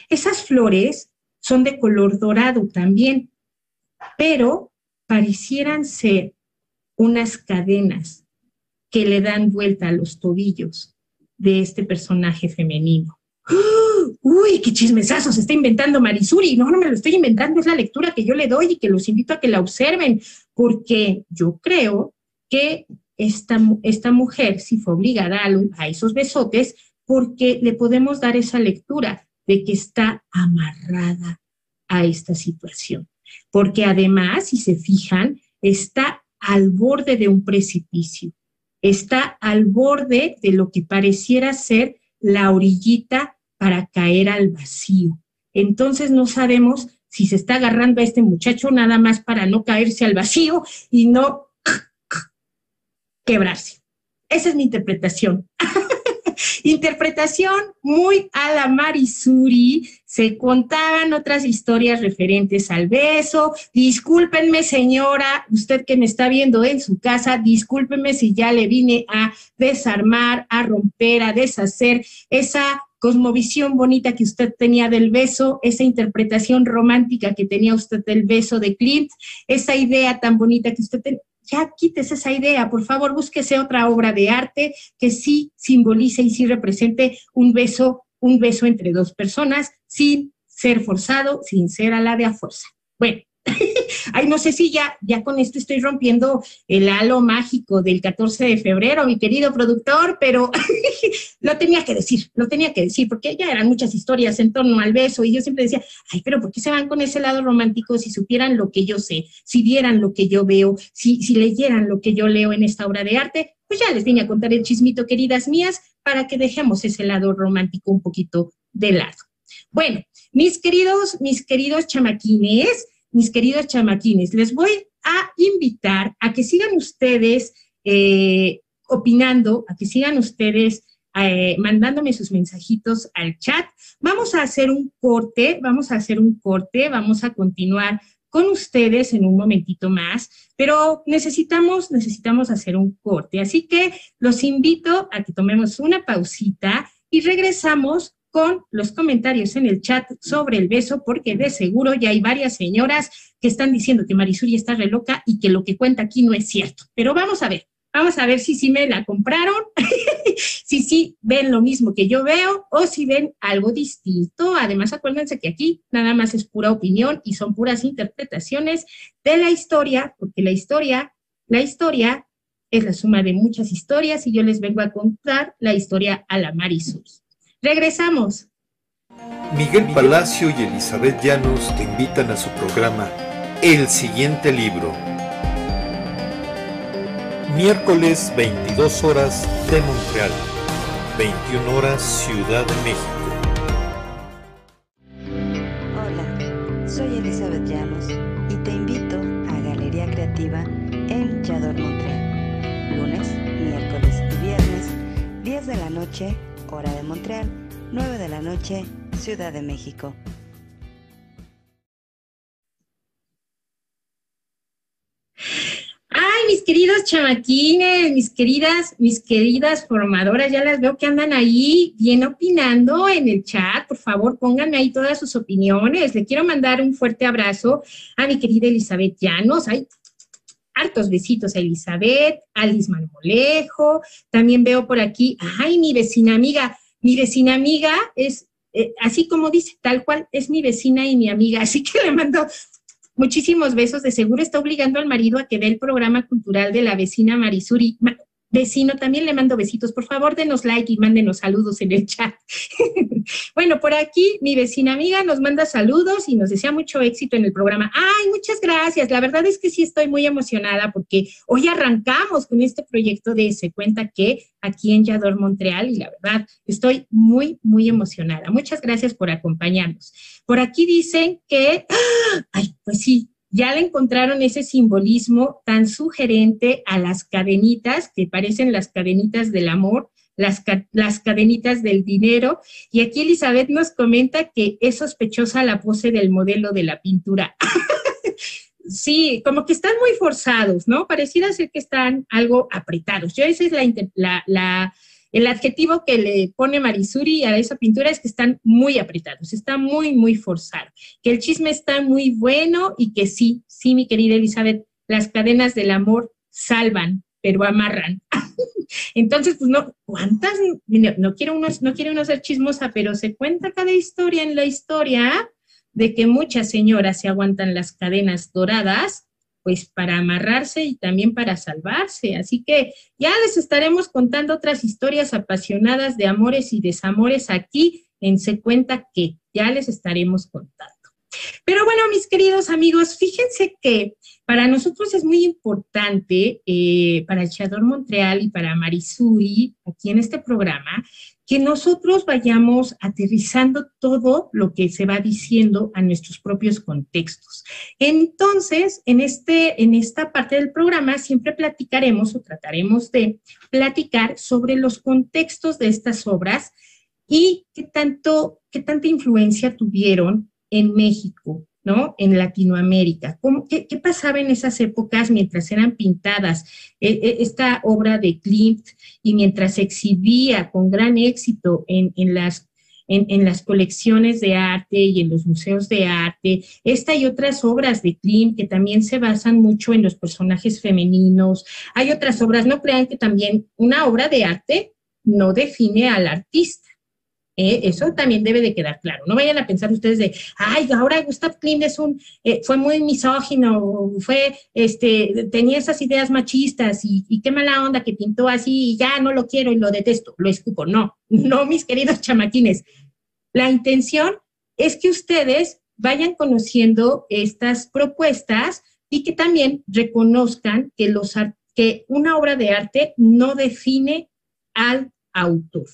Esas flores son de color dorado también, pero parecieran ser unas cadenas que le dan vuelta a los tobillos de este personaje femenino. ¡Oh! uy, qué chismesazo se está inventando Marisuri. No, no me lo estoy inventando, es la lectura que yo le doy y que los invito a que la observen, porque yo creo que esta, esta mujer sí fue obligada a, a esos besotes, porque le podemos dar esa lectura de que está amarrada a esta situación. Porque además, si se fijan, está al borde de un precipicio, está al borde de lo que pareciera ser la orillita para caer al vacío. Entonces no sabemos si se está agarrando a este muchacho nada más para no caerse al vacío y no quebrarse. Esa es mi interpretación. Interpretación muy a la Marisuri. Se contaban otras historias referentes al beso. Discúlpenme, señora, usted que me está viendo en su casa, discúlpenme si ya le vine a desarmar, a romper, a deshacer esa cosmovisión bonita que usted tenía del beso, esa interpretación romántica que tenía usted del beso de Klimt, esa idea tan bonita que usted tenía. Ya quítese esa idea, por favor, búsquese otra obra de arte que sí simbolice y sí represente un beso, un beso entre dos personas, sin ser forzado, sin ser a la de a fuerza. Bueno, ay, no sé si ya, ya con esto estoy rompiendo el halo mágico del catorce de febrero, mi querido productor, pero lo tenía que decir, lo tenía que decir, porque ya eran muchas historias en torno al beso, y yo siempre decía, ay, pero ¿por qué se van con ese lado romántico si supieran lo que yo sé, si vieran lo que yo veo, si, si leyeran lo que yo leo en esta obra de arte? Pues ya les vine a contar el chismito, queridas mías, para que dejemos ese lado romántico un poquito de lado. Bueno, mis queridos, mis queridos chamaquines, mis queridos chamaquines, les voy a invitar a que sigan ustedes eh, opinando, a que sigan ustedes eh, mandándome sus mensajitos al chat. Vamos a hacer un corte, vamos a hacer un corte, vamos a continuar con ustedes en un momentito más, pero necesitamos, necesitamos hacer un corte. Así que los invito a que tomemos una pausita y regresamos con los comentarios en el chat sobre el beso, porque de seguro ya hay varias señoras que están diciendo que Marisuri está re loca y que lo que cuenta aquí no es cierto. Pero vamos a ver, vamos a ver si sí me la compraron, si sí ven lo mismo que yo veo o si ven algo distinto. Además, acuérdense que aquí nada más es pura opinión y son puras interpretaciones de la historia, porque la historia, la historia es la suma de muchas historias y yo les vengo a contar la historia a la Marisuri. ¡Regresamos! Miguel Palacio y Elizabeth Llanos te invitan a su programa El Siguiente Libro. Miércoles veintidós horas de Montreal, veintiuna horas Ciudad de México. Hola, soy Elizabeth Llanos y te invito a Galería Creativa en J'adore Montréal. Lunes, miércoles y viernes, diez de la noche, hora de Montreal, nueve de la noche, Ciudad de México. Ay, mis queridos chamaquines, mis queridas, mis queridas formadoras, ya las veo que andan ahí bien opinando en el chat. Por favor, pónganme ahí todas sus opiniones. Le quiero mandar un fuerte abrazo a mi querida Elizabeth Llanos. Ay, hartos besitos a Elizabeth, a Liz Marmolejo. También veo por aquí, ay, mi vecina amiga, mi vecina amiga es, eh, así como dice, tal cual, es mi vecina y mi amiga. Así que le mando muchísimos besos. De seguro está obligando al marido a que vea el programa cultural de la vecina Marisuri. Ma- vecino, también le mando besitos. Por favor, denos like y mándenos saludos en el chat. Bueno, por aquí mi vecina amiga nos manda saludos y nos desea mucho éxito en el programa. Ay, muchas gracias. La verdad es que sí estoy muy emocionada porque hoy arrancamos con este proyecto de Se Cuenta Que aquí en J'adore Montréal y la verdad estoy muy, muy emocionada. Muchas gracias por acompañarnos. Por aquí dicen que, ay, pues sí, ya le encontraron ese simbolismo tan sugerente a las cadenitas, que parecen las cadenitas del amor, las, ca las cadenitas del dinero. Y aquí Elizabeth nos comenta que es sospechosa la pose del modelo de la pintura. Sí, como que están muy forzados, ¿no? Pareciera ser que están algo apretados. Yo ese es la, la, la, el adjetivo que le pone Marisuri a esa pintura, es que están muy apretados, está muy, muy forzado. Que el chisme está muy bueno y que sí, sí, mi querida Elizabeth, las cadenas del amor salvan, pero amarran. Entonces, pues no, ¿cuántas? No, no, quiere uno, no quiere uno ser chismosa, pero se cuenta cada historia en la historia de que muchas señoras se aguantan las cadenas doradas, pues para amarrarse y también para salvarse. Así que ya les estaremos contando otras historias apasionadas de amores y desamores aquí en Se Cuenta Que, ya les estaremos contando. Pero bueno, mis queridos amigos, fíjense que para nosotros es muy importante, eh, para J'adore Montréal y para Marisuri, aquí en este programa, que nosotros vayamos aterrizando todo lo que se va diciendo a nuestros propios contextos. Entonces, en, este, en esta parte del programa siempre platicaremos o trataremos de platicar sobre los contextos de estas obras y qué, tanto, qué tanta influencia tuvieron en México, ¿no? En Latinoamérica. ¿Cómo, qué, qué pasaba en esas épocas mientras eran pintadas eh, esta obra de Klimt y mientras se exhibía con gran éxito en, en, las, en, en las colecciones de arte y en los museos de arte? Esta y otras obras de Klimt que también se basan mucho en los personajes femeninos. Hay otras obras, no crean que también una obra de arte no define al artista. Eh, eso también debe de quedar claro. No vayan a pensar ustedes de, ay, ahora Gustav Klimt es un, eh, fue muy misógino, fue, este, tenía esas ideas machistas y, y qué mala onda que pintó así y ya no lo quiero y lo detesto, lo escupo. No, no, mis queridos chamaquines. La intención es que ustedes vayan conociendo estas propuestas y que también reconozcan que, los, que una obra de arte no define al autor.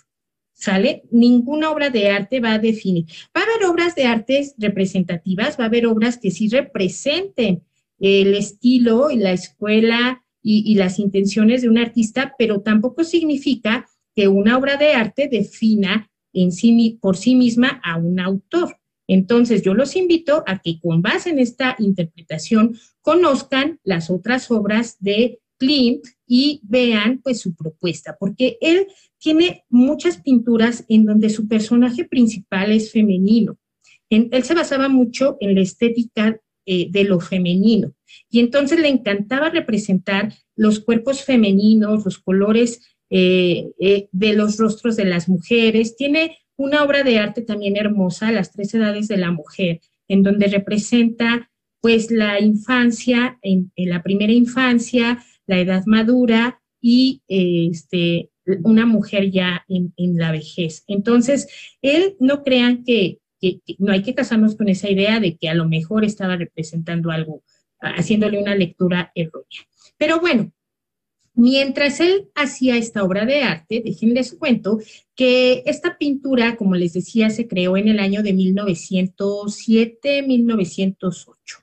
¿Sale? Ninguna obra de arte va a definir. Va a haber obras de artes representativas, va a haber obras que sí representen el estilo y la escuela y, y las intenciones de un artista, pero tampoco significa que una obra de arte defina en sí, por sí misma a un autor. Entonces, yo los invito a que con base en esta interpretación conozcan las otras obras de Klimt y vean pues su propuesta, porque él tiene muchas pinturas en donde su personaje principal es femenino. En, él se basaba mucho en la estética eh, de lo femenino y entonces le encantaba representar los cuerpos femeninos, los colores eh, eh, de los rostros de las mujeres. Tiene una obra de arte también hermosa, Las Tres Edades de la Mujer, en donde representa pues la infancia, en, en la primera infancia, la edad madura y eh, este, una mujer ya en, en la vejez. Entonces, él no crean que, que, que no hay que casarnos con esa idea de que a lo mejor estaba representando algo, haciéndole una lectura errónea. Pero bueno, mientras él hacía esta obra de arte, déjenles cuento que esta pintura, como les decía, se creó en el año de mil novecientos siete, mil novecientos ocho.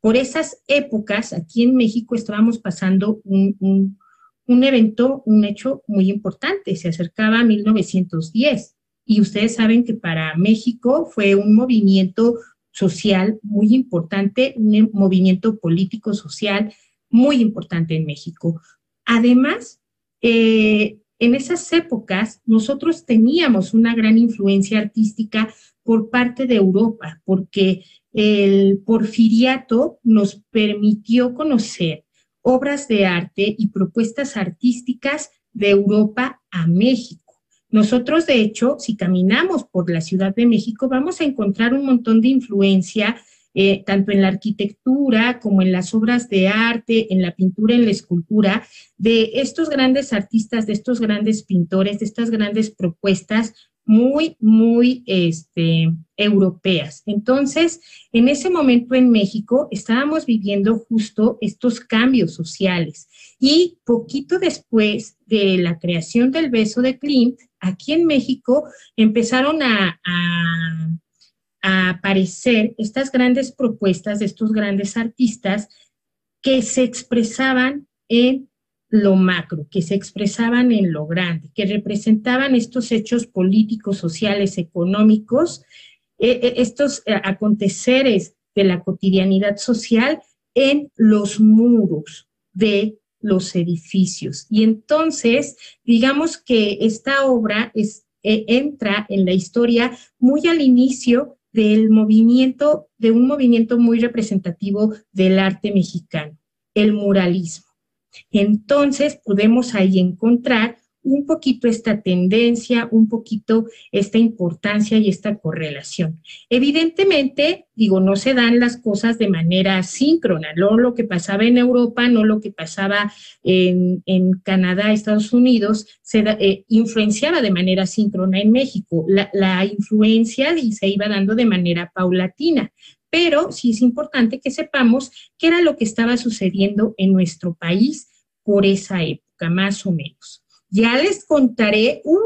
Por esas épocas, aquí en México estábamos pasando un, un, un evento, un hecho muy importante. Se acercaba a mil novecientos diez y ustedes saben que para México fue un movimiento social muy importante, un movimiento político-social muy importante en México. Además, eh, en esas épocas nosotros teníamos una gran influencia artística por parte de Europa, porque el Porfiriato nos permitió conocer obras de arte y propuestas artísticas de Europa a México. Nosotros, de hecho, si caminamos por la Ciudad de México, vamos a encontrar un montón de influencia, eh, tanto en la arquitectura como en las obras de arte, en la pintura, en la escultura, de estos grandes artistas, de estos grandes pintores, de estas grandes propuestas muy, muy este, europeas. Entonces, en ese momento en México estábamos viviendo justo estos cambios sociales y poquito después de la creación del Beso de Klimt, aquí en México empezaron a, a, a aparecer estas grandes propuestas de estos grandes artistas que se expresaban en lo macro, que se expresaban en lo grande, que representaban estos hechos políticos, sociales, económicos, eh, estos aconteceres de la cotidianidad social en los muros de los edificios. Y entonces, digamos que esta obra es, eh, entra en la historia muy al inicio del movimiento, de un movimiento muy representativo del arte mexicano, el muralismo. Entonces podemos ahí encontrar un poquito esta tendencia, un poquito esta importancia y esta correlación. Evidentemente, digo, no se dan las cosas de manera síncrona, no lo que pasaba en Europa, no lo que pasaba en, en Canadá, Estados Unidos, se da, eh, influenciaba de manera síncrona en México. La, la influencia se iba dando de manera paulatina, pero sí es importante que sepamos qué era lo que estaba sucediendo en nuestro país por esa época, más o menos. Ya les contaré uh,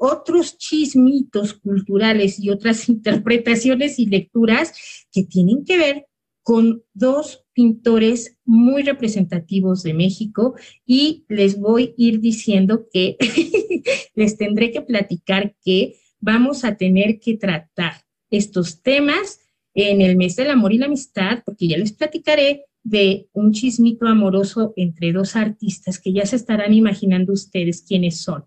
otros chismitos culturales y otras interpretaciones y lecturas que tienen que ver con dos pintores muy representativos de México y les voy a ir diciendo que les tendré que platicar que vamos a tener que tratar estos temas en el mes del amor y la amistad, porque ya les platicaré de un chismito amoroso entre dos artistas que ya se estarán imaginando ustedes quiénes son,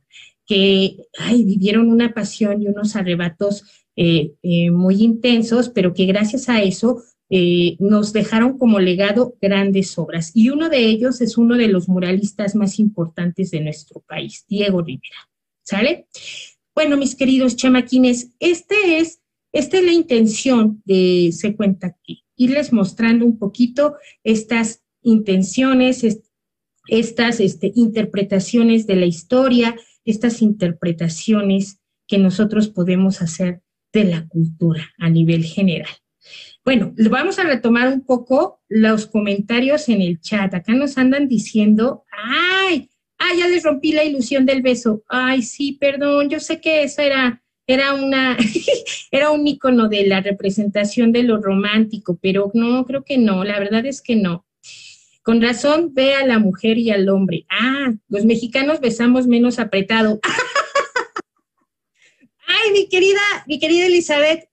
que ay, vivieron una pasión y unos arrebatos eh, eh, muy intensos, pero que gracias a eso eh, nos dejaron como legado grandes obras. Y uno de ellos es uno de los muralistas más importantes de nuestro país, Diego Rivera, ¿sale? Bueno, mis queridos chamaquines, este es, esta es la intención de Se Cuenta Que, irles mostrando un poquito estas intenciones, est estas este, interpretaciones de la historia, estas interpretaciones que nosotros podemos hacer de la cultura a nivel general. Bueno, vamos a retomar un poco los comentarios en el chat. Acá nos andan diciendo, ¡ay! ¡Ah, ya les rompí la ilusión del beso! ¡Ay, sí, perdón! Yo sé que eso era... Era, una, era un ícono de la representación de lo romántico, pero no, creo que no, la verdad es que no. Con razón, ve a la mujer y al hombre. Ah, los mexicanos besamos menos apretado. Ay, mi querida, mi querida Elizabeth,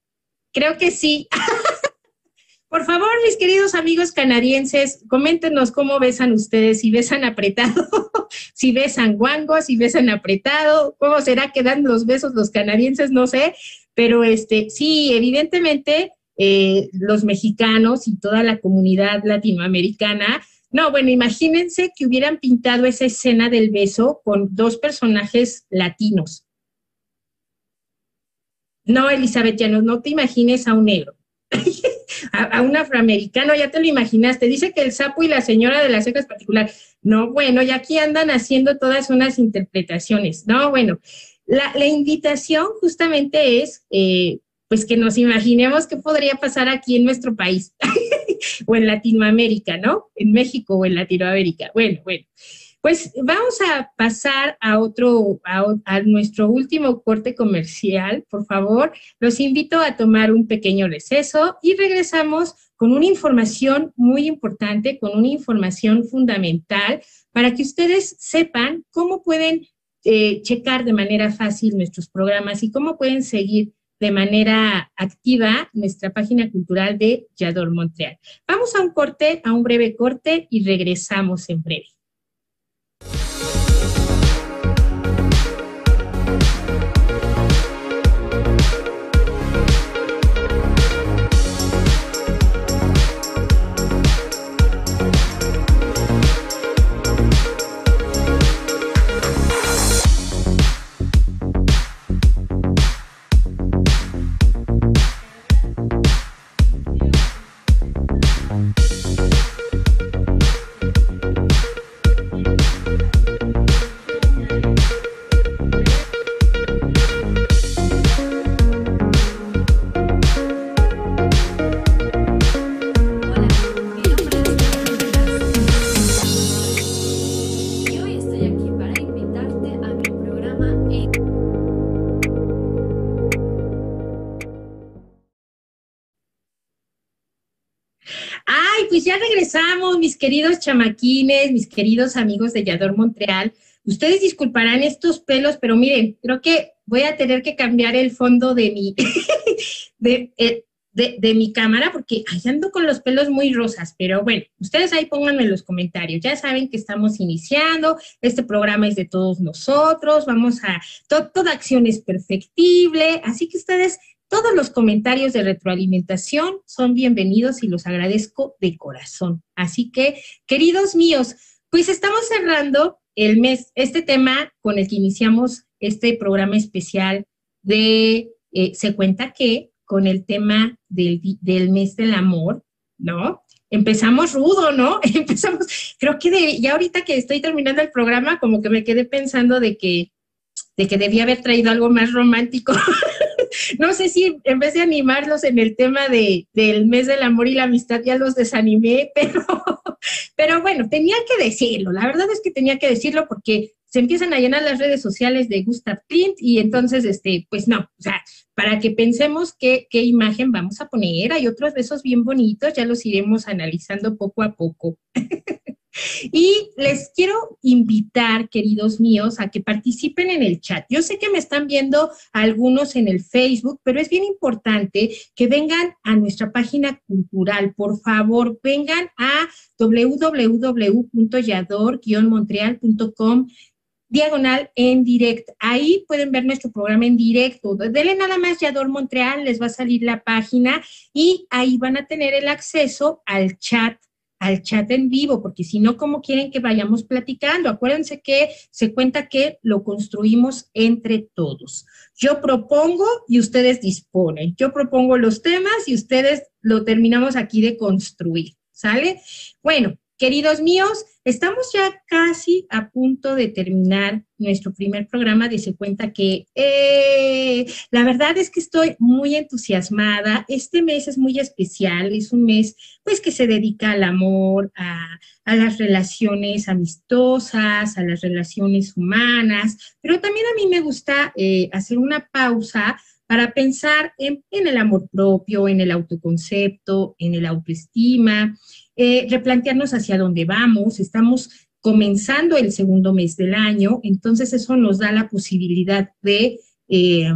creo que sí. Por favor, mis queridos amigos canadienses, coméntenos cómo besan ustedes, si besan apretado, si besan guango, si besan apretado, cómo será que dan los besos los canadienses, no sé, pero este sí, evidentemente eh, los mexicanos y toda la comunidad latinoamericana, no, bueno, imagínense que hubieran pintado esa escena del beso con dos personajes latinos. No, Elizabeth Llanos, no te imagines a un negro. A, a un afroamericano, ya te lo imaginaste, dice que el sapo y la señora de las cejas particular, no, bueno, y aquí andan haciendo todas unas interpretaciones, no, bueno, la, la invitación justamente es, eh, pues que nos imaginemos qué podría pasar aquí en nuestro país, o en Latinoamérica, ¿no? En México o en Latinoamérica, bueno, bueno, pues vamos a pasar a otro, a, a nuestro último corte comercial, por favor. Los invito a tomar un pequeño receso y regresamos con una información muy importante, con una información fundamental para que ustedes sepan cómo pueden eh, checar de manera fácil nuestros programas y cómo pueden seguir de manera activa nuestra página cultural de J'adore Montréal. Vamos a un corte, a un breve corte y regresamos en breve. Mis queridos chamaquines, mis queridos amigos de J'adore Montréal, ustedes disculparán estos pelos, pero miren, creo que voy a tener que cambiar el fondo de mi, de, de, de mi cámara, porque ay, ando con los pelos muy rosas, pero bueno, ustedes ahí pónganme en los comentarios, ya saben que estamos iniciando, este programa es de todos nosotros, vamos a, to, toda acción es perfectible, así que ustedes, todos los comentarios de retroalimentación son bienvenidos y los agradezco de corazón. Así que, queridos míos, Pues estamos cerrando el mes, este tema con el que iniciamos este programa especial de eh, Se cuenta que, con el tema del, del mes del amor, ¿no? Empezamos rudo, ¿no? Empezamos, creo que de, ya ahorita que estoy terminando el programa, como que me quedé pensando de que, de que debía haber traído algo más romántico. No sé si en vez de animarlos en el tema de, del mes del amor y la amistad ya los desanimé, pero, pero bueno, tenía que decirlo, la verdad es que tenía que decirlo porque se empiezan a llenar las redes sociales de Gustav Klimt y entonces, este, pues no, o sea, para que pensemos qué, qué imagen vamos a poner, hay otros besos bien bonitos, ya los iremos analizando poco a poco. Y les quiero invitar, queridos míos, a que participen en el chat. Yo sé que me están viendo algunos en el Facebook, pero es bien importante que vengan a nuestra página cultural. Por favor, vengan a doble u doble u doble u punto yador guion montreal punto com. Diagonal en directo. Ahí pueden ver nuestro programa en directo. Denle nada más J'adore Montréal, les va a salir la página y ahí van a tener el acceso al chat, al chat en vivo, porque si no, ¿cómo quieren que vayamos platicando? Acuérdense que se cuenta que lo construimos entre todos. Yo propongo y ustedes disponen. Yo propongo los temas y ustedes lo terminamos aquí de construir, ¿sale? Bueno. Queridos míos, estamos ya casi a punto de terminar nuestro primer programa de Se Cuenta Que. Eh, la verdad es que estoy muy entusiasmada. Este mes es muy especial, es un mes pues que se dedica al amor, a, a las relaciones amistosas, a las relaciones humanas, pero también a mí me gusta eh, hacer una pausa para pensar en, en el amor propio, en el autoconcepto, en el autoestima, Eh, replantearnos hacia dónde vamos. Estamos comenzando el segundo mes del año, entonces eso nos da la posibilidad de eh,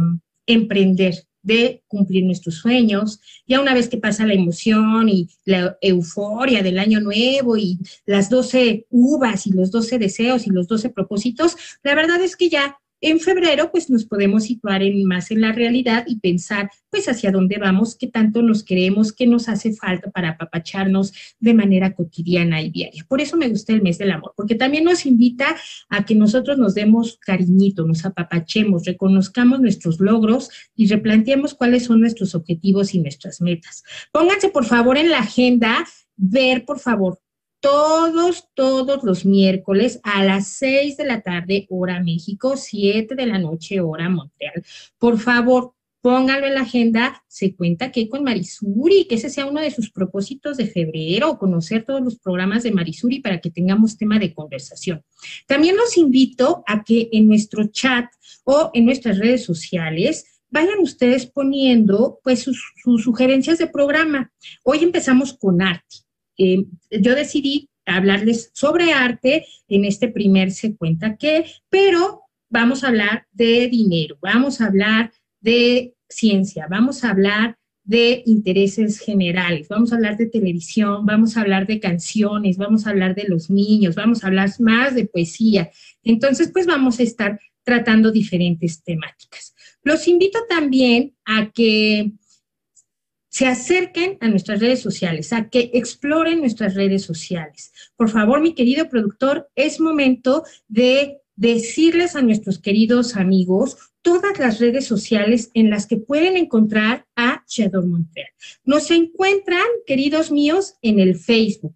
emprender, de cumplir nuestros sueños. Ya una vez que pasa la emoción y la euforia del año nuevo y las doce uvas y los doce deseos y los doce propósitos, la verdad es que ya en febrero, pues nos podemos situar en, más en la realidad y pensar, pues, hacia dónde vamos, qué tanto nos queremos, qué nos hace falta para apapacharnos de manera cotidiana y diaria. Por eso me gusta el mes del amor, porque también nos invita a que nosotros nos demos cariñito, nos apapachemos, reconozcamos nuestros logros y replanteemos cuáles son nuestros objetivos y nuestras metas. Pónganse, por favor, en la agenda, ver, por favor, Todos, todos los miércoles a las seis de la tarde, hora México, siete de la noche, hora Montreal. Por favor, pónganlo en la agenda, Se Cuenta Que con Marisuri, que ese sea uno de sus propósitos de febrero, conocer todos los programas de Marisuri para que tengamos tema de conversación. También los invito a que en nuestro chat o en nuestras redes sociales vayan ustedes poniendo pues sus, sus sugerencias de programa. Hoy empezamos con arte. Eh, yo decidí hablarles sobre arte en este primer Se Cuenta Que, pero vamos a hablar de dinero, vamos a hablar de ciencia, vamos a hablar de intereses generales, vamos a hablar de televisión, vamos a hablar de canciones, vamos a hablar de los niños, vamos a hablar más de poesía. Entonces, pues vamos a estar tratando diferentes temáticas. Los invito también a que se acerquen a nuestras redes sociales, a que exploren nuestras redes sociales. Por favor, mi querido productor, es momento de decirles a nuestros queridos amigos todas las redes sociales en las que pueden encontrar a J'adore Montréal. Nos encuentran, queridos míos, en el Facebook,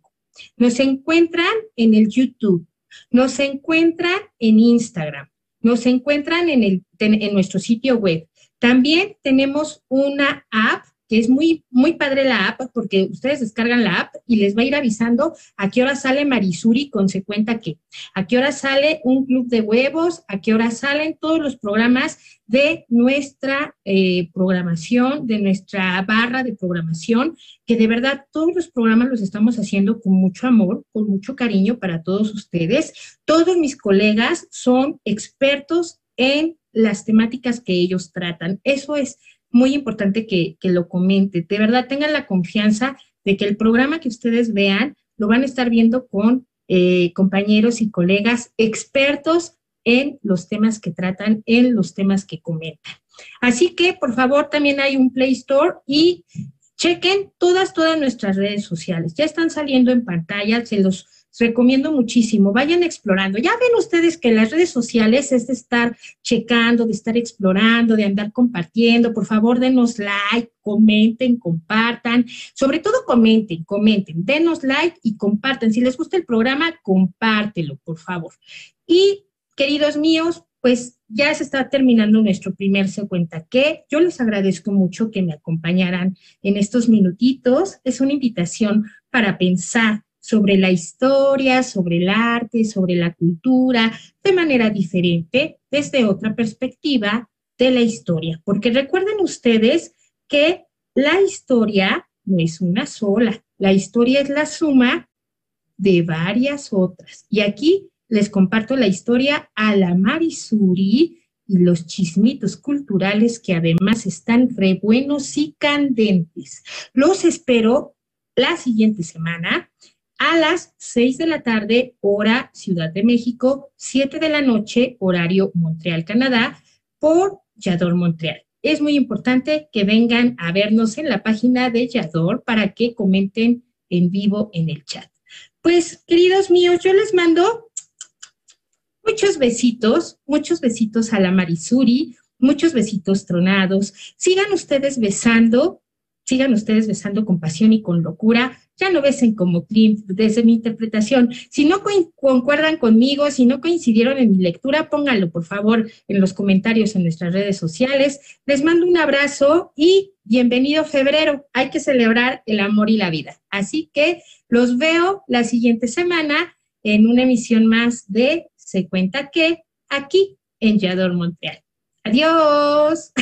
nos encuentran en el YouTube, nos encuentran en Instagram, nos encuentran en, el, en nuestro sitio web. También tenemos una app que es muy, muy padre la app, porque ustedes descargan la app y les va a ir avisando a qué hora sale Marisuri con Se Cuenta Que, a qué hora sale Un Club de Huevos, a qué hora salen todos los programas de nuestra eh, programación, de nuestra barra de programación, que de verdad todos los programas los estamos haciendo con mucho amor, con mucho cariño para todos ustedes. Todos mis colegas son expertos en las temáticas que ellos tratan. Eso es muy importante que, que lo comente. De verdad, tengan la confianza de que el programa que ustedes vean lo van a estar viendo con eh, compañeros y colegas expertos en los temas que tratan, en los temas que comentan. Así que, por favor, también hay un Play Store y chequen todas, todas nuestras redes sociales. Ya están saliendo en pantalla, se los recomiendo muchísimo, vayan explorando. Ya ven ustedes que las redes sociales es de estar checando, de estar explorando, de andar compartiendo. Por favor, denos like, comenten, compartan, sobre todo comenten, comenten, denos like y compartan. Si les gusta el programa, compártelo, por favor. Y, queridos míos, pues ya se está terminando nuestro primer Se Cuenta Que. Yo les agradezco mucho que me acompañaran en estos minutitos. Es una invitación para pensar sobre la historia, sobre el arte, sobre la cultura, de manera diferente, desde otra perspectiva de la historia. Porque recuerden ustedes que la historia no es una sola. La historia es la suma de varias otras. Y aquí les comparto la historia a la Marisuri y los chismitos culturales que además están re buenos y candentes. Los espero la siguiente semana a las seis de la tarde, hora Ciudad de México, siete de la noche, horario Montreal, Canadá, por J'adore Montréal. Es muy importante que vengan a vernos en la página de J'adore para que comenten en vivo en el chat. Pues, queridos míos, yo les mando muchos besitos, muchos besitos a la Marisuri, muchos besitos tronados. Sigan ustedes besando, sigan ustedes besando con pasión y con locura. Ya no besen como Klimt, desde mi interpretación. Si no concuerdan conmigo, si no coincidieron en mi lectura, pónganlo, por favor, en los comentarios en nuestras redes sociales. Les mando un abrazo y bienvenido febrero. Hay que celebrar el amor y la vida. Así que los veo la siguiente semana en una emisión más de Se Cuenta Que, aquí en J'adore Montréal. ¡Adiós!